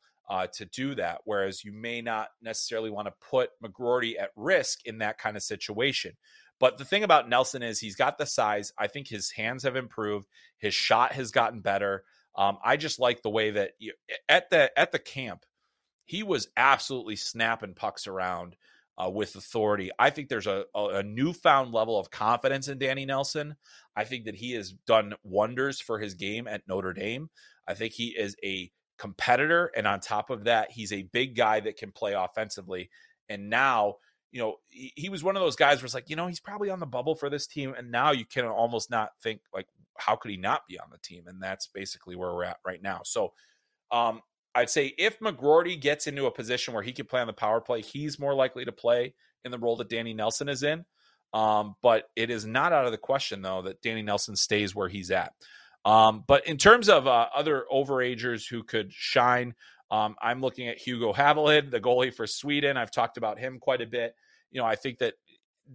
to do that. Whereas you may not necessarily want to put McGroarty at risk in that kind of situation. But the thing about Nelson is he's got the size. I think his hands have improved. His shot has gotten better. I just like the way that at the camp, he was absolutely snapping pucks around with authority. I think there's a newfound level of confidence in Danny Nelson. I think that he has done wonders for his game at Notre Dame. I think he is a competitor. And on top of that, he's a big guy that can play offensively. And now, you know, he was one of those guys where it's like, you know, he's probably on the bubble for this team. And now you can almost not think, like, how could he not be on the team? And that's basically where we're at right now. So I'd say if McGroarty gets into a position where he can play on the power play, he's more likely to play in the role that Danny Nelson is in. But it is not out of the question, though, that Danny Nelson stays where he's at. But in terms of other overagers who could shine, I'm looking at Hugo Hävelid, the goalie for Sweden. I've talked about him quite a bit. You know, I think that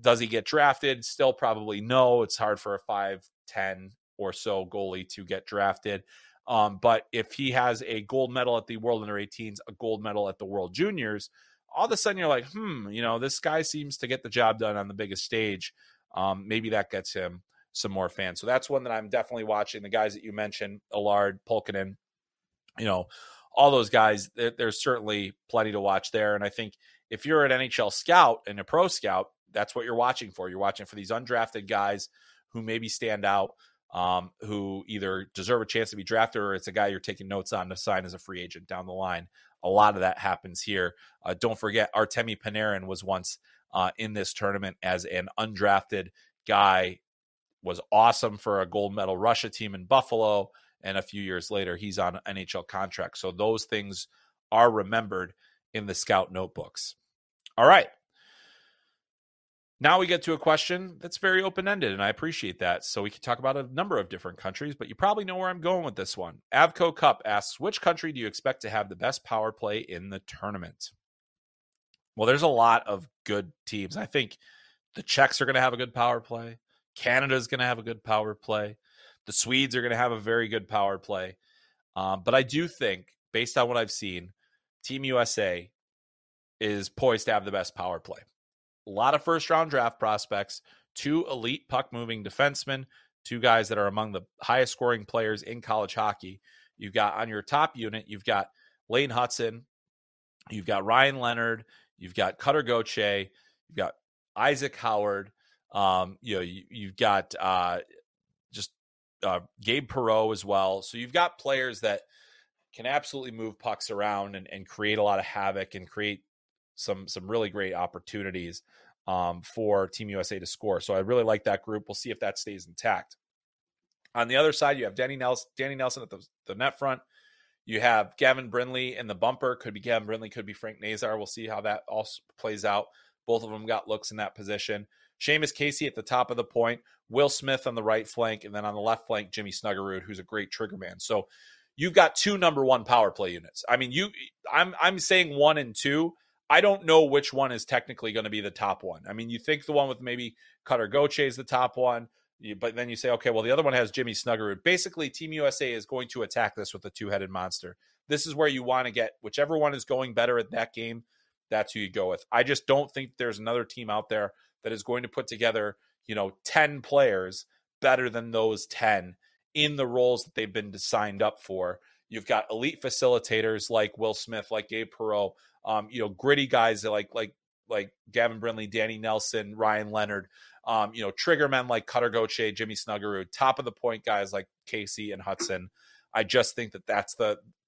does he get drafted? Still probably no. It's hard for a 5'10 or so goalie to get drafted. But if he has a gold medal at the World Under 18s, a gold medal at the World Juniors, all of a sudden you're like, you know, this guy seems to get the job done on the biggest stage. Maybe that gets him some more fans. So that's one that I'm definitely watching. The guys that you mentioned, Allard, Pulkkinen, you know, all those guys, there's certainly plenty to watch there. And I think if you're an NHL scout and a pro scout, that's what you're watching for. You're watching for these undrafted guys who maybe stand out, who either deserve a chance to be drafted or it's a guy you're taking notes on to sign as a free agent down the line. A lot of that happens here. Don't forget, Artemi Panarin was once in this tournament as an undrafted guy, was awesome for a gold medal Russia team in Buffalo, and a few years later, he's on an NHL contract. So those things are remembered in the scout notebooks. All right. Now we get to a question that's very open-ended, and I appreciate that. So we can talk about a number of different countries, but you probably know where I'm going with this one. Avco Cup asks, which country do you expect to have the best power play in the tournament? Well, there's a lot of good teams. I think the Czechs are going to have a good power play. Canada's going to have a good power play. The Swedes are going to have a very good power play. But I do think, based on what I've seen, Team USA is poised to have the best power play. A lot of first-round draft prospects, 2 elite puck-moving defensemen, 2 guys that are among the highest-scoring players in college hockey. You've got on your top unit, you've got Lane Hutson, you've got Ryan Leonard, you've got Cutter Gauthier, you've got Isaac Howard, you've got Gabe Perreault as well. So you've got players that can absolutely move pucks around and create a lot of havoc and create some really great opportunities for Team USA to score. So I really like that group. We'll see if that stays intact. On the other side, you have Danny Nelson at the net front. You have Gavin Brindley in the bumper. Could be Gavin Brindley, could be Frank Nazar. We'll see how that all plays out. Both of them got looks in that position. Seamus Casey at the top of the point. Will Smith on the right flank. And then on the left flank, Jimmy Snuggerud, who's a great trigger man. So you've got 2 number one power play units. I mean, I'm saying 1 and 2. I don't know which one is technically going to be the top one. I mean, you think the one with maybe Cutter Gauthier is the top one, but then you say, okay, well, the other one has Jimmy Snuggerud. Basically, Team USA is going to attack this with a 2-headed monster. This is where you want to get whichever one is going better at that game, that's who you go with. I just don't think there's another team out there that is going to put together, 10 players better than those 10 in the roles that they've been signed up for. You've got elite facilitators like Will Smith, like Gabe Perreault, gritty guys like Gavin Brindley, Danny Nelson, Ryan Leonard, trigger men like Cutter Gauthier, Jimmy Snuggerud, top of the point guys like Casey and Hudson. I just think that's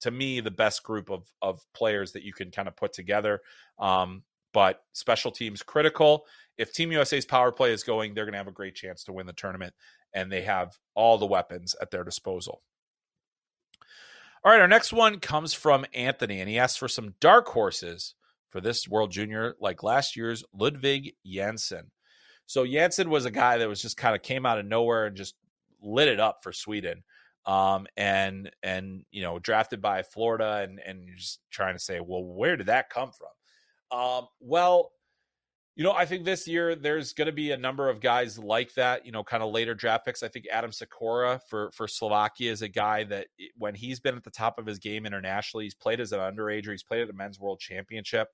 to me the best group of players that you can kind of put together. But special teams critical. If Team USA's power play is going, they're going to have a great chance to win the tournament, and they have all the weapons at their disposal. All right, our next one comes from Anthony, and he asks for some dark horses for this World Junior, like last year's Ludvig Jansson. So Jansson was a guy that was just kind of came out of nowhere and just lit it up for Sweden, and drafted by Florida, and you're just trying to say, well, where did that come from? I think this year there's going to be a number of guys like that, kind of later draft picks. I think Adam Sikora for Slovakia is a guy that when he's been at the top of his game internationally, he's played as an underager, he's played at a men's world championship.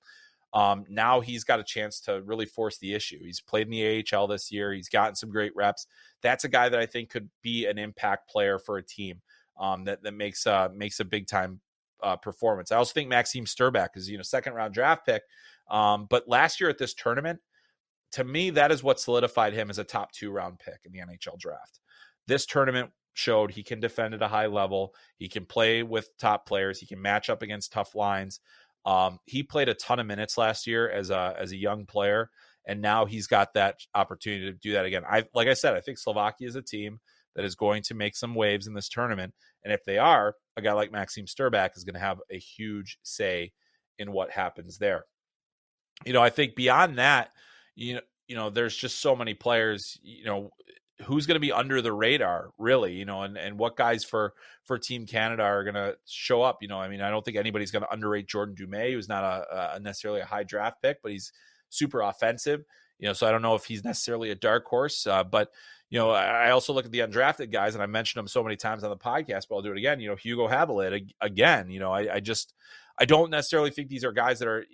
Now he's got a chance to really force the issue. He's played in the AHL this year. He's gotten some great reps. That's a guy that I think could be an impact player for a team that makes a big time performance. I also think Maxim Štrbák is, second round draft pick. But last year at this tournament, to me, that is what solidified him as a top 2-round pick in the NHL draft. This tournament showed he can defend at a high level. He can play with top players. He can match up against tough lines. He played a ton of minutes last year as a young player, and now he's got that opportunity to do that again. Like I said, I think Slovakia is a team that is going to make some waves in this tournament. And if they are, a guy like Maxim Štrbák is going to have a huge say in what happens there. You know, I think beyond that, you know, there's just so many players, you know, who's going to be under the radar really, you know, and what guys for Team Canada are going to show up. You know, I mean, I don't think anybody's going to underrate Jordan Dumais, who's not a necessarily a high draft pick, but he's super offensive, you know, so I don't know if he's necessarily a dark horse, but you know, I also look at the undrafted guys, and I mentioned them so many times on the podcast, but I'll do it again. You know, Hugo Hävelid again, you know, I don't necessarily think these are guys that are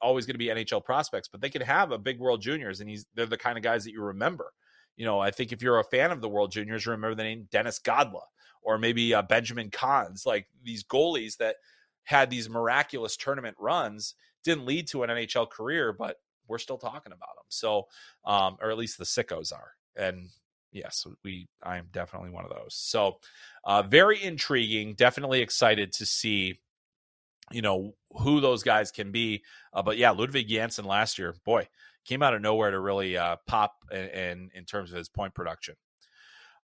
always going to be NHL prospects, but they can have a big World Juniors, and they're the kind of guys that you remember. You know, I think if you're a fan of the World Juniors, remember the name Dennis Godla, or maybe Benjamin Kahn's, like these goalies that had these miraculous tournament runs, didn't lead to an NHL career, but we're still talking about them. So, or at least the sickos are. And yes, I am definitely one of those. So very intriguing, definitely excited to see, you know, who those guys can be. But yeah, Ludvig Jansson last year, boy, came out of nowhere to really pop in terms of his point production.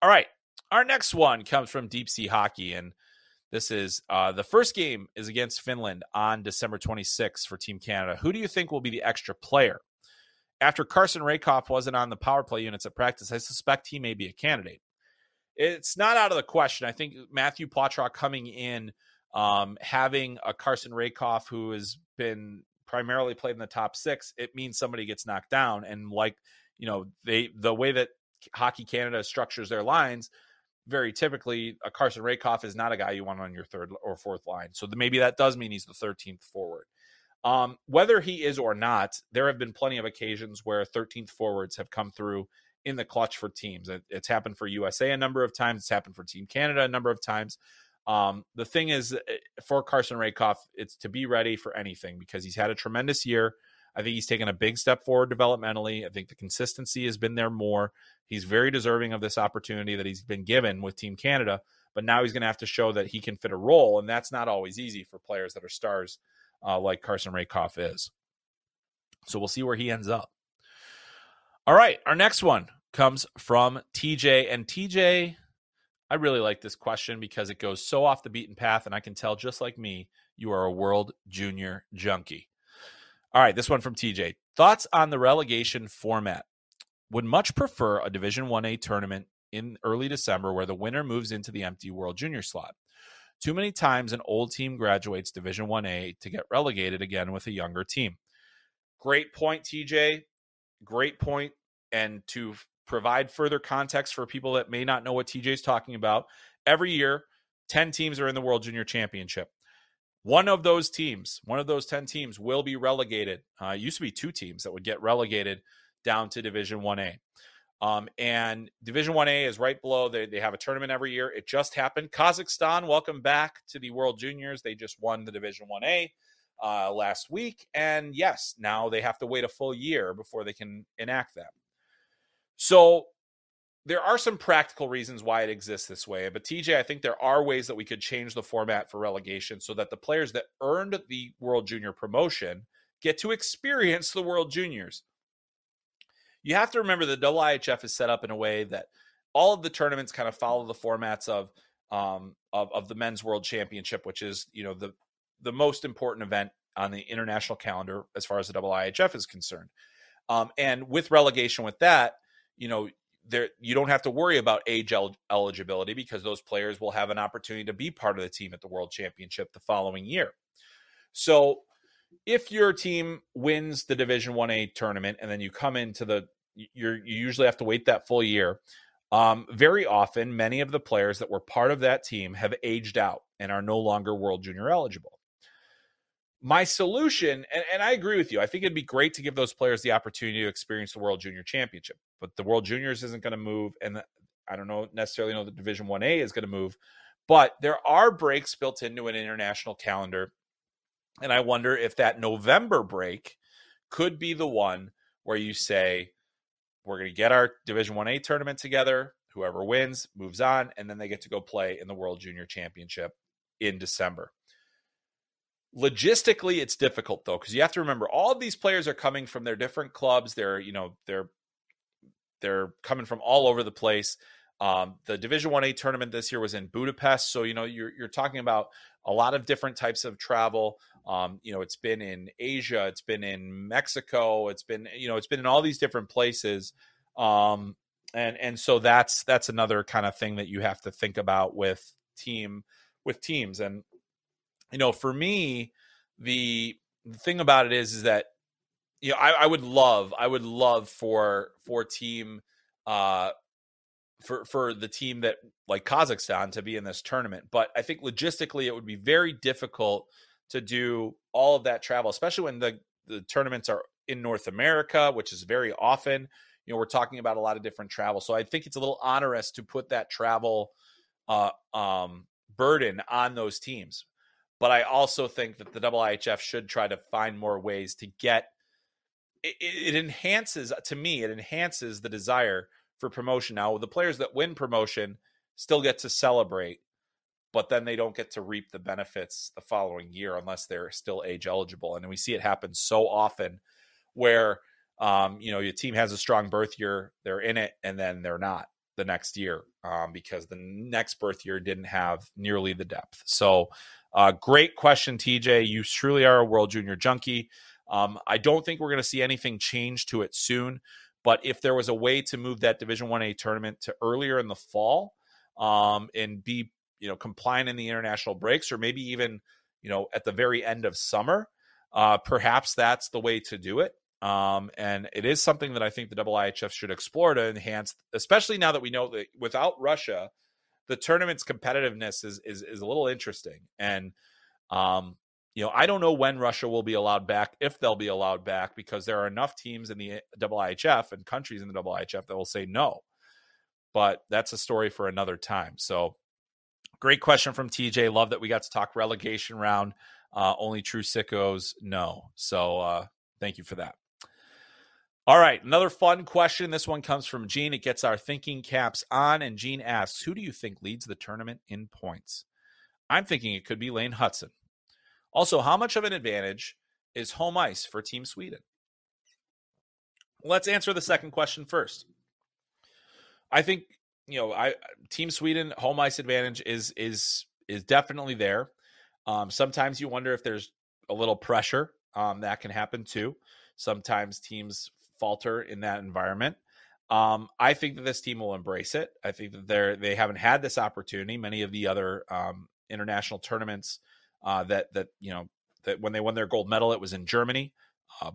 All right. Our next one comes from Deep Sea Hockey. And this is the first game is against Finland on December 26th for Team Canada. Who do you think will be the extra player? After Carson Raikoff wasn't on the power play units at practice, I suspect he may be a candidate. It's not out of the question. I think Matthew Poitras coming in, having a Carson Raikoff who has been primarily played in the top six, it means somebody gets knocked down. And like, you know, the way that Hockey Canada structures their lines, very typically a Carson Raikoff is not a guy you want on your third or fourth line. So maybe that does mean he's the 13th forward. Whether he is or not, there have been plenty of occasions where 13th forwards have come through in the clutch for teams. It's happened for USA a number of times. It's happened for Team Canada a number of times. The thing is, for Carson Raikoff, it's to be ready for anything because he's had a tremendous year. I think he's taken a big step forward developmentally. I think the consistency has been there more. He's very deserving of this opportunity that he's been given with Team Canada, but now he's going to have to show that he can fit a role, and that's not always easy for players that are stars like Carson Raikoff is. So we'll see where he ends up. All right, our next one comes from TJ, and TJ, I really like this question because it goes so off the beaten path, and I can tell, just like me, you are a World Junior junkie. All right, this one from TJ. Thoughts on the relegation format. Would much prefer a Division 1A tournament in early December where the winner moves into the empty World Junior slot. Too many times an old team graduates Division 1A to get relegated again with a younger team. Great point, TJ. Great point. And to provide further context for people that may not know what TJ's talking about, every year, 10 teams are in the World Junior Championship. One of those teams, one of those 10 teams will be relegated. It used to be two teams that would get relegated down to Division 1A. And Division 1A is right below. They have a tournament every year. It just happened. Kazakhstan, welcome back to the World Juniors. They just won the Division 1A last week. And yes, now they have to wait a full year before they can enact that. So there are some practical reasons why it exists this way. But TJ, I think there are ways that we could change the format for relegation so that the players that earned the World Junior promotion get to experience the World Juniors. You have to remember the IHF is set up in a way that all of the tournaments kind of follow the formats of the Men's World Championship, which is, you know, the most important event on the international calendar as far as the IHF is concerned. And with relegation with that, you know, there you don't have to worry about age eligibility because those players will have an opportunity to be part of the team at the World Championship the following year. So if your team wins the Division 1A tournament and then you come into you usually have to wait that full year. Very often, many of the players that were part of that team have aged out and are no longer World Junior eligible. My solution, and I agree with you, I think it'd be great to give those players the opportunity to experience the World Junior Championship, but the World Juniors isn't going to move, and I don't know necessarily know the Division 1A is going to move, but there are breaks built into an international calendar. And I wonder if that November break could be the one where you say, we're going to get our Division 1A tournament together. Whoever wins moves on, and then they get to go play in the World Junior Championship in December. Logistically, it's difficult, though, because you have to remember all of these players are coming from their different clubs. They're coming from all over the place. The Division 1A tournament this year was in Budapest. So, you know, you're talking about a lot of different types of travel. You know, it's been in Asia, it's been in Mexico, it's been in all these different places. And so that's another kind of thing that you have to think about with teams. And, you know, for me, the thing about it is that, you know, I would love for the team that, like Kazakhstan, to be in this tournament. But I think logistically it would be very difficult to do all of that travel, especially when the tournaments are in North America, which is very often. You know, we're talking about a lot of different travel. So I think it's a little onerous to put that travel burden on those teams. But I also think that the IIHF should try to find more ways to get it. It enhances the desire for promotion. Now, the players that win promotion still get to celebrate, but then they don't get to reap the benefits the following year unless they're still age eligible. And we see it happen so often where, you know, your team has a strong birth year, they're in it, and then they're not the next year because the next birth year didn't have nearly the depth. So great question, TJ. You truly are a World Junior junkie. I don't think we're going to see anything change to it soon. But if there was a way to move that Division 1A tournament to earlier in the fall and be, you know, compliant in the international breaks, or maybe even, you know, at the very end of summer, perhaps that's the way to do it. And it is something that I think the IIHF should explore to enhance, especially now that we know that without Russia, the tournament's competitiveness is a little interesting. And, you know, I don't know when Russia will be allowed back, if they'll be allowed back, because there are enough teams in the IIHF and countries in the IIHF that will say no. But that's a story for another time. So great question from TJ. Love that we got to talk relegation round. Only true sickos know. So thank you for that. All right, another fun question. This one comes from Gene. It gets our thinking caps on. And Gene asks, who do you think leads the tournament in points? I'm thinking it could be Lane Hutson. Also, how much of an advantage is home ice for Team Sweden? Let's answer the second question first. I think, you know, Team Sweden home ice advantage is definitely there. Sometimes you wonder if there's a little pressure. That can happen too. Sometimes teams falter in that environment. I think that this team will embrace it. I think that they haven't had this opportunity. Many of the other international tournaments that when they won their gold medal, it was in Germany.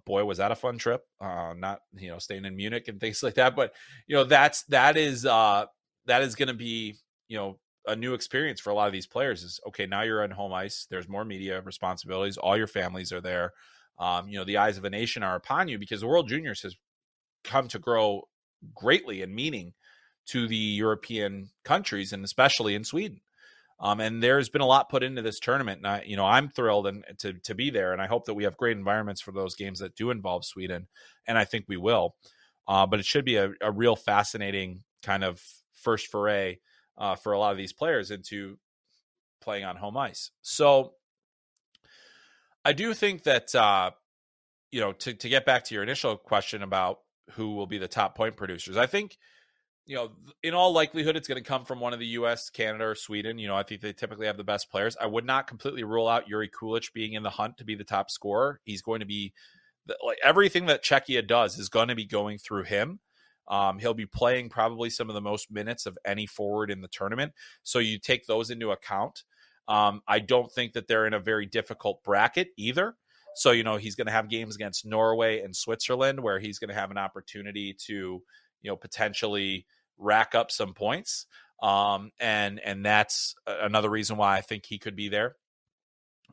Boy, was that a fun trip. Not, you know, staying in Munich and things like that, but you know, that is going to be, you know, a new experience for a lot of these players is, okay, now you're on home ice. There's more media responsibilities. All your families are there. You know, the eyes of a nation are upon you because the World Juniors has come to grow greatly in meaning to the European countries and especially in Sweden. And there's been a lot put into this tournament. And I'm thrilled and to be there. And I hope that we have great environments for those games that do involve Sweden. And I think we will. But it should be a real fascinating kind of first foray for a lot of these players into playing on home ice. So I do think that, you know, to get back to your initial question about who will be the top point producers, I think, you know, in all likelihood, it's going to come from one of the U.S., Canada, or Sweden. You know, I think they typically have the best players. I would not completely rule out Yuri Kulich being in the hunt to be the top scorer. He's going to be like everything that Czechia does is going to be going through him. He'll be playing probably some of the most minutes of any forward in the tournament. So you take those into account. I don't think that they're in a very difficult bracket either. So, you know, he's going to have games against Norway and Switzerland where he's going to have an opportunity to, you know, potentially rack up some points. And that's another reason why I think he could be there.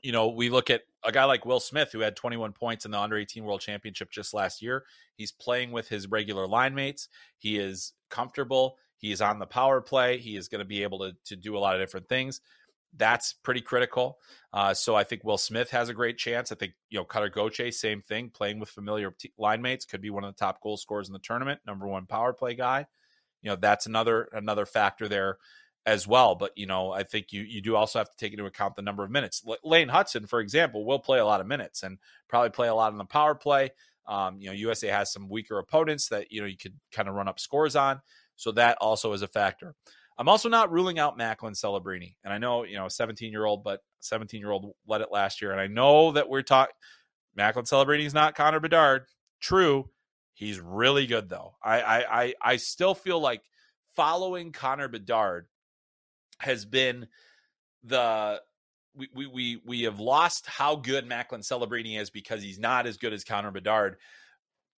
You know, we look at a guy like Will Smith, who had 21 points in the Under-18 World Championship just last year. He's playing with his regular line mates. He is comfortable. He is on the power play. He is going to be able to do a lot of different things. That's pretty critical. So I think Will Smith has a great chance. I think, you know, Cutter Gauthier, same thing, playing with familiar line mates, could be one of the top goal scorers in the tournament, number one power play guy. You know, that's another factor there as well. But, you know, I think you do also have to take into account the number of minutes. Lane Hutson, for example, will play a lot of minutes and probably play a lot on the power play. You know, USA has some weaker opponents that, you know, you could kind of run up scores on. So that also is a factor. I'm also not ruling out Macklin Celebrini. And I know, you know, 17-year-old, but 17-year-old led it last year. And I know that we're talking Macklin Celebrini is not Connor Bedard. True. He's really good, though. I still feel like following Connor Bedard has been the we have lost how good Macklin Celebrini is because he's not as good as Connor Bedard.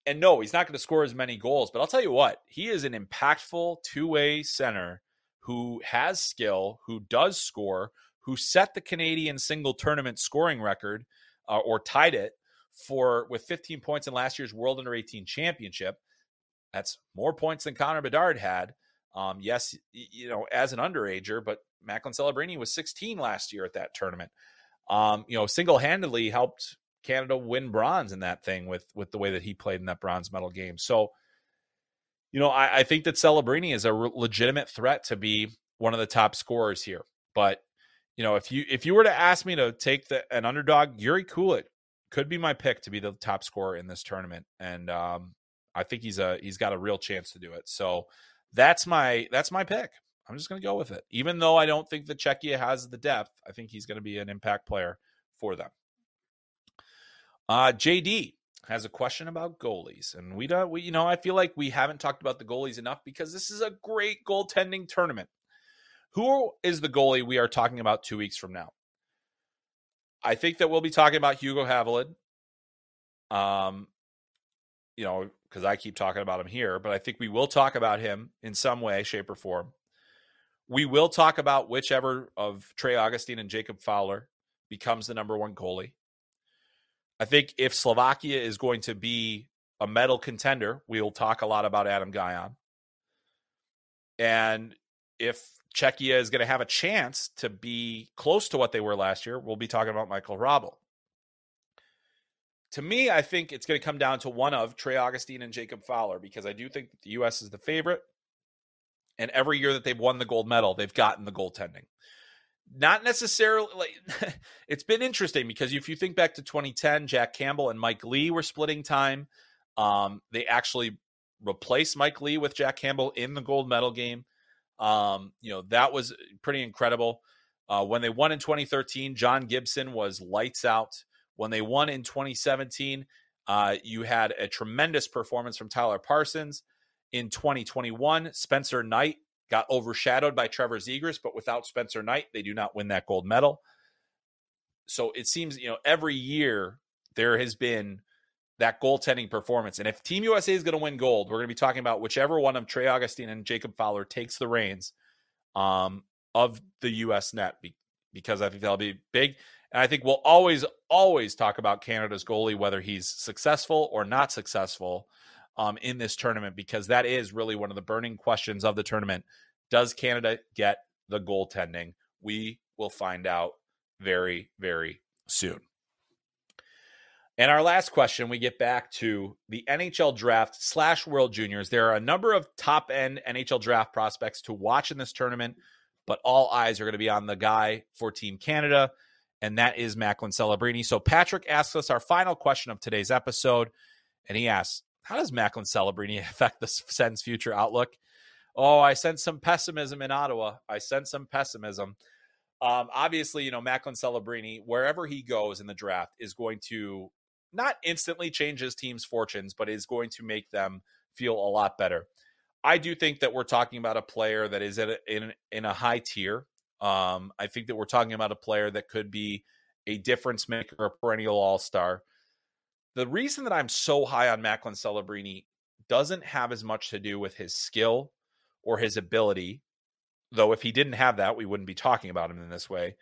And no, he's not going to score as many goals. But I'll tell you what, he is an impactful two-way center who has skill, who does score, who set the Canadian single tournament scoring record or tied it with 15 points in last year's World Under 18 Championship. That's more points than Connor Bedard had. Yes, you know, as an underager, but Macklin Celebrini was 16 last year at that tournament. You know, single-handedly helped Canada win bronze in that thing with the way that he played in that bronze medal game. So, you know, I think that Celebrini is a legitimate threat to be one of the top scorers here. But, you know, if you were to ask me to take an underdog, Yuri Kulich could be my pick to be the top scorer in this tournament. And I think he's got a real chance to do it. So that's my pick. I'm just going to go with it. Even though I don't think that Czechia has the depth, I think he's going to be an impact player for them. JD has a question about goalies, and we I feel like we haven't talked about the goalies enough because this is a great goaltending tournament. Who is the goalie we are talking about 2 weeks from now? I think that we'll be talking about Hugo Hävelid. You know, because I keep talking about him here, but I think we will talk about him in some way, shape, or form. We will talk about whichever of Trey Augustine and Jacob Fowler becomes the number one goalie. I think if Slovakia is going to be a medal contender, we'll talk a lot about Adam Guyon. And if Czechia is going to have a chance to be close to what they were last year, we'll be talking about Michael Raabl. To me, I think it's going to come down to one of Trey Augustine and Jacob Fowler, because I do think that the U.S. is the favorite. And every year that they've won the gold medal, they've gotten the goaltending. Not necessarily, like, it's been interesting because if you think back to 2010, Jack Campbell and Mike Lee were splitting time. They actually replaced Mike Lee with Jack Campbell in the gold medal game. You know, that was pretty incredible. When they won in 2013, John Gibson was lights out. When they won in 2017, you had a tremendous performance from Tyler Parsons. In 2021, Spencer Knight got overshadowed by Trevor Zegras, but without Spencer Knight, they do not win that gold medal. So it seems, you know, every year there has been that goaltending performance. And if Team USA is going to win gold, we're going to be talking about whichever one of Trey Augustine and Jacob Fowler takes the reins of the U.S. net, because I think that'll be big. And I think we'll always, always talk about Canada's goalie, whether he's successful or not successful in this tournament, because that is really one of the burning questions of the tournament. Does Canada get the goaltending? We will find out very, very soon. And our last question, we get back to the NHL draft / World Juniors. There are a number of top-end NHL draft prospects to watch in this tournament, but all eyes are going to be on the guy for Team Canada, and that is Macklin Celebrini. So Patrick asks us our final question of today's episode, and he asks, how does Macklin Celebrini affect the Sens' future outlook? Oh, I sense some pessimism in Ottawa. I sense some pessimism. Obviously, you know, Macklin Celebrini, wherever he goes in the draft, is going to not instantly change his team's fortunes, but is going to make them feel a lot better. I do think that we're talking about a player that is in a high tier. I think that we're talking about a player that could be a difference maker, a perennial all-star. The reason that I'm so high on Macklin Celebrini doesn't have as much to do with his skill or his ability, though if he didn't have that, we wouldn't be talking about him in this way,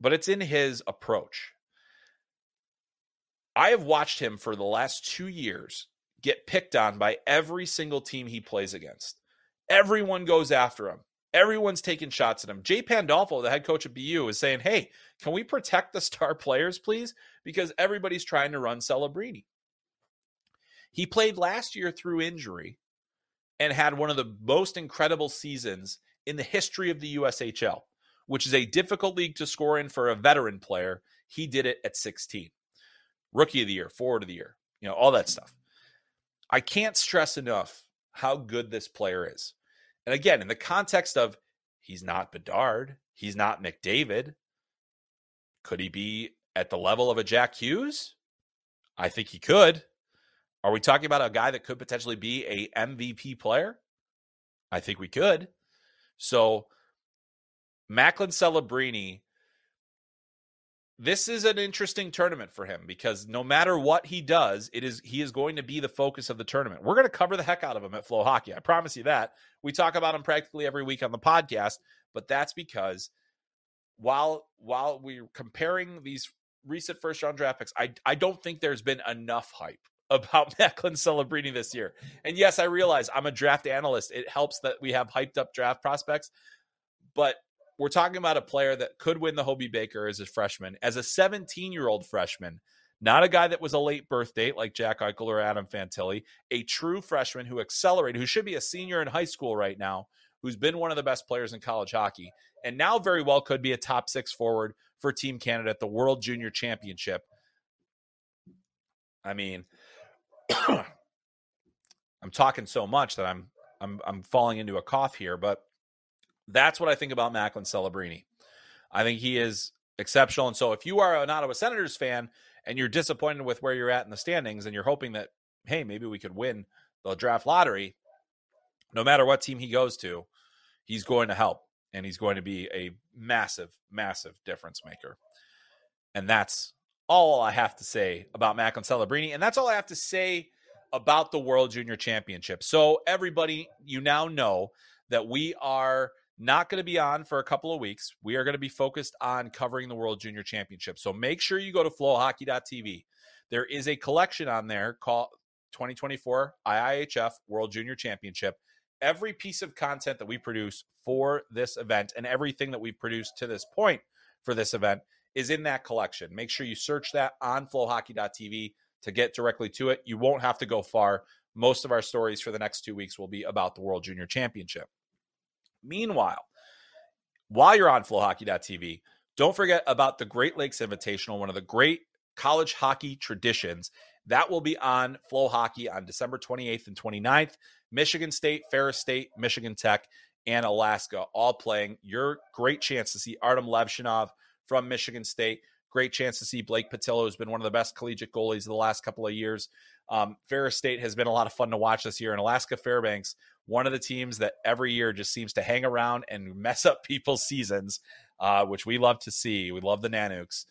but it's in his approach. I have watched him for the last 2 years get picked on by every single team he plays against. Everyone goes after him. Everyone's taking shots at him. Jay Pandolfo, the head coach of BU, is saying, hey, can we protect the star players, please? Because everybody's trying to run Celebrini. He played last year through injury and had one of the most incredible seasons in the history of the USHL, which is a difficult league to score in for a veteran player. He did it at 16. Rookie of the year, forward of the year, you know, all that stuff. I can't stress enough how good this player is. And again, in the context of he's not Bedard, he's not McDavid, could he be at the level of a Jack Hughes? I think he could. Are we talking about a guy that could potentially be a MVP player? I think we could. So Macklin Celebrini, this is an interesting tournament for him because no matter what he does, he is going to be the focus of the tournament. We're going to cover the heck out of him at Flow Hockey. I promise you that. We talk about him practically every week on the podcast, but that's because while we're comparing these recent first-round draft picks, I don't think there's been enough hype about Macklin Celebrini this year. And yes, I realize I'm a draft analyst. It helps that we have hyped-up draft prospects, but we're talking about a player that could win the Hobey Baker as a freshman, as a 17-year-old freshman, not a guy that was a late birth date like Jack Eichel or Adam Fantilli, a true freshman who accelerated, who should be a senior in high school right now, who's been one of the best players in college hockey, and now very well could be a top six forward for Team Canada at the World Junior Championship. I mean, I'm talking so much that I'm falling into a cough here, but that's what I think about Macklin Celebrini. I think he is exceptional. And so if you are an Ottawa Senators fan and you're disappointed with where you're at in the standings and you're hoping that, hey, maybe we could win the draft lottery, no matter what team he goes to, he's going to help. And he's going to be a massive, massive difference maker. And that's all I have to say about Macklin Celebrini. And that's all I have to say about the World Junior Championship. So everybody, you now know that we are not going to be on for a couple of weeks. We are going to be focused on covering the World Junior Championship. So make sure you go to flowhockey.tv. There is a collection on there called 2024 IIHF World Junior Championship. Every piece of content that we produce for this event and everything that we've produced to this point for this event is in that collection. Make sure you search that on flowhockey.tv to get directly to it. You won't have to go far. Most of our stories for the next 2 weeks will be about the World Junior Championship. Meanwhile, while you're on flowhockey.tv, don't forget about the Great Lakes Invitational, one of the great college hockey traditions. That will be on Flow Hockey on December 28th and 29th. Michigan State, Ferris State, Michigan Tech, and Alaska all playing. Your great chance to see Artem Levshinov from Michigan State. Great chance to see Blake Patillo, who's been one of the best collegiate goalies of the last couple of years. Ferris State has been a lot of fun to watch this year. And Alaska Fairbanks, one of the teams that every year just seems to hang around and mess up people's seasons, which we love to see. We love the Nanooks.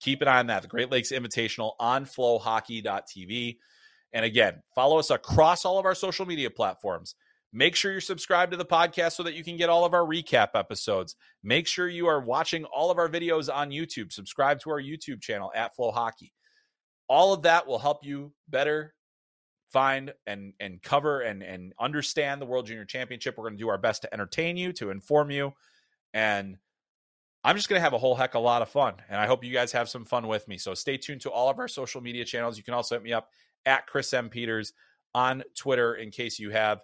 Keep an eye on that. The Great Lakes Invitational on flowhockey.tv. And again, follow us across all of our social media platforms. Make sure you're subscribed to the podcast so that you can get all of our recap episodes. Make sure you are watching all of our videos on YouTube. Subscribe to our YouTube channel at Flow Hockey. All of that will help you better find and cover and understand the World Junior Championship. We're going to do our best to entertain you, to inform you. And I'm just going to have a whole heck of a lot of fun. And I hope you guys have some fun with me. So stay tuned to all of our social media channels. You can also hit me up at Chris M. Peters on Twitter in case you have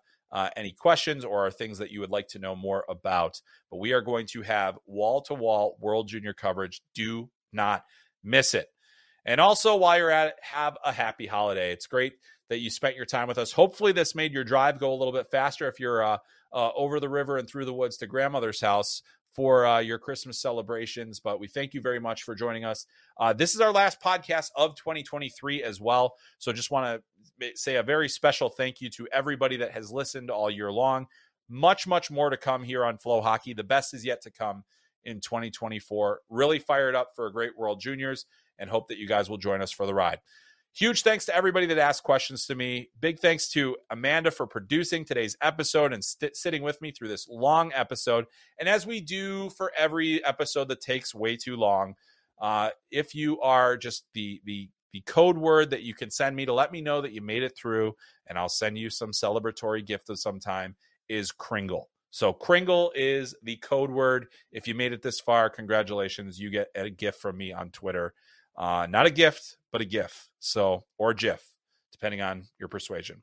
any questions or things that you would like to know more about. But we are going to have wall-to-wall World Junior coverage. Do not miss it. And also, while you're at it, have a happy holiday. It's great that you spent your time with us. Hopefully this made your drive go a little bit faster if you're over the river and through the woods to grandmother's house for your Christmas celebrations. But we thank you very much for joining us. This is our last podcast of 2023 as well. So just want to say a very special thank you to everybody that has listened all year long. Much, much more to come here on Flow Hockey. The best is yet to come in 2024. Really fired up for a great World Juniors and hope that you guys will join us for the ride. Huge thanks to everybody that asked questions to me. Big thanks to Amanda for producing today's episode and sitting with me through this long episode. And as we do for every episode that takes way too long, if you are just the code word that you can send me to let me know that you made it through, and I'll send you some celebratory gift of some time, is Kringle. So Kringle is the code word. If you made it this far, congratulations. You get a gift from me on Twitter. Not a gift, but a GIF, or GIF, depending on your persuasion.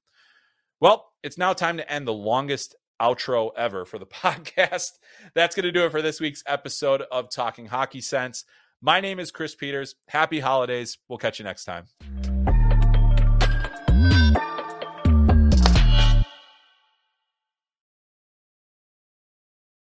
Well, it's now time to end the longest outro ever for the podcast. That's going to do it for this week's episode of Talking Hockey Sense. My name is Chris Peters. Happy holidays. We'll catch you next time.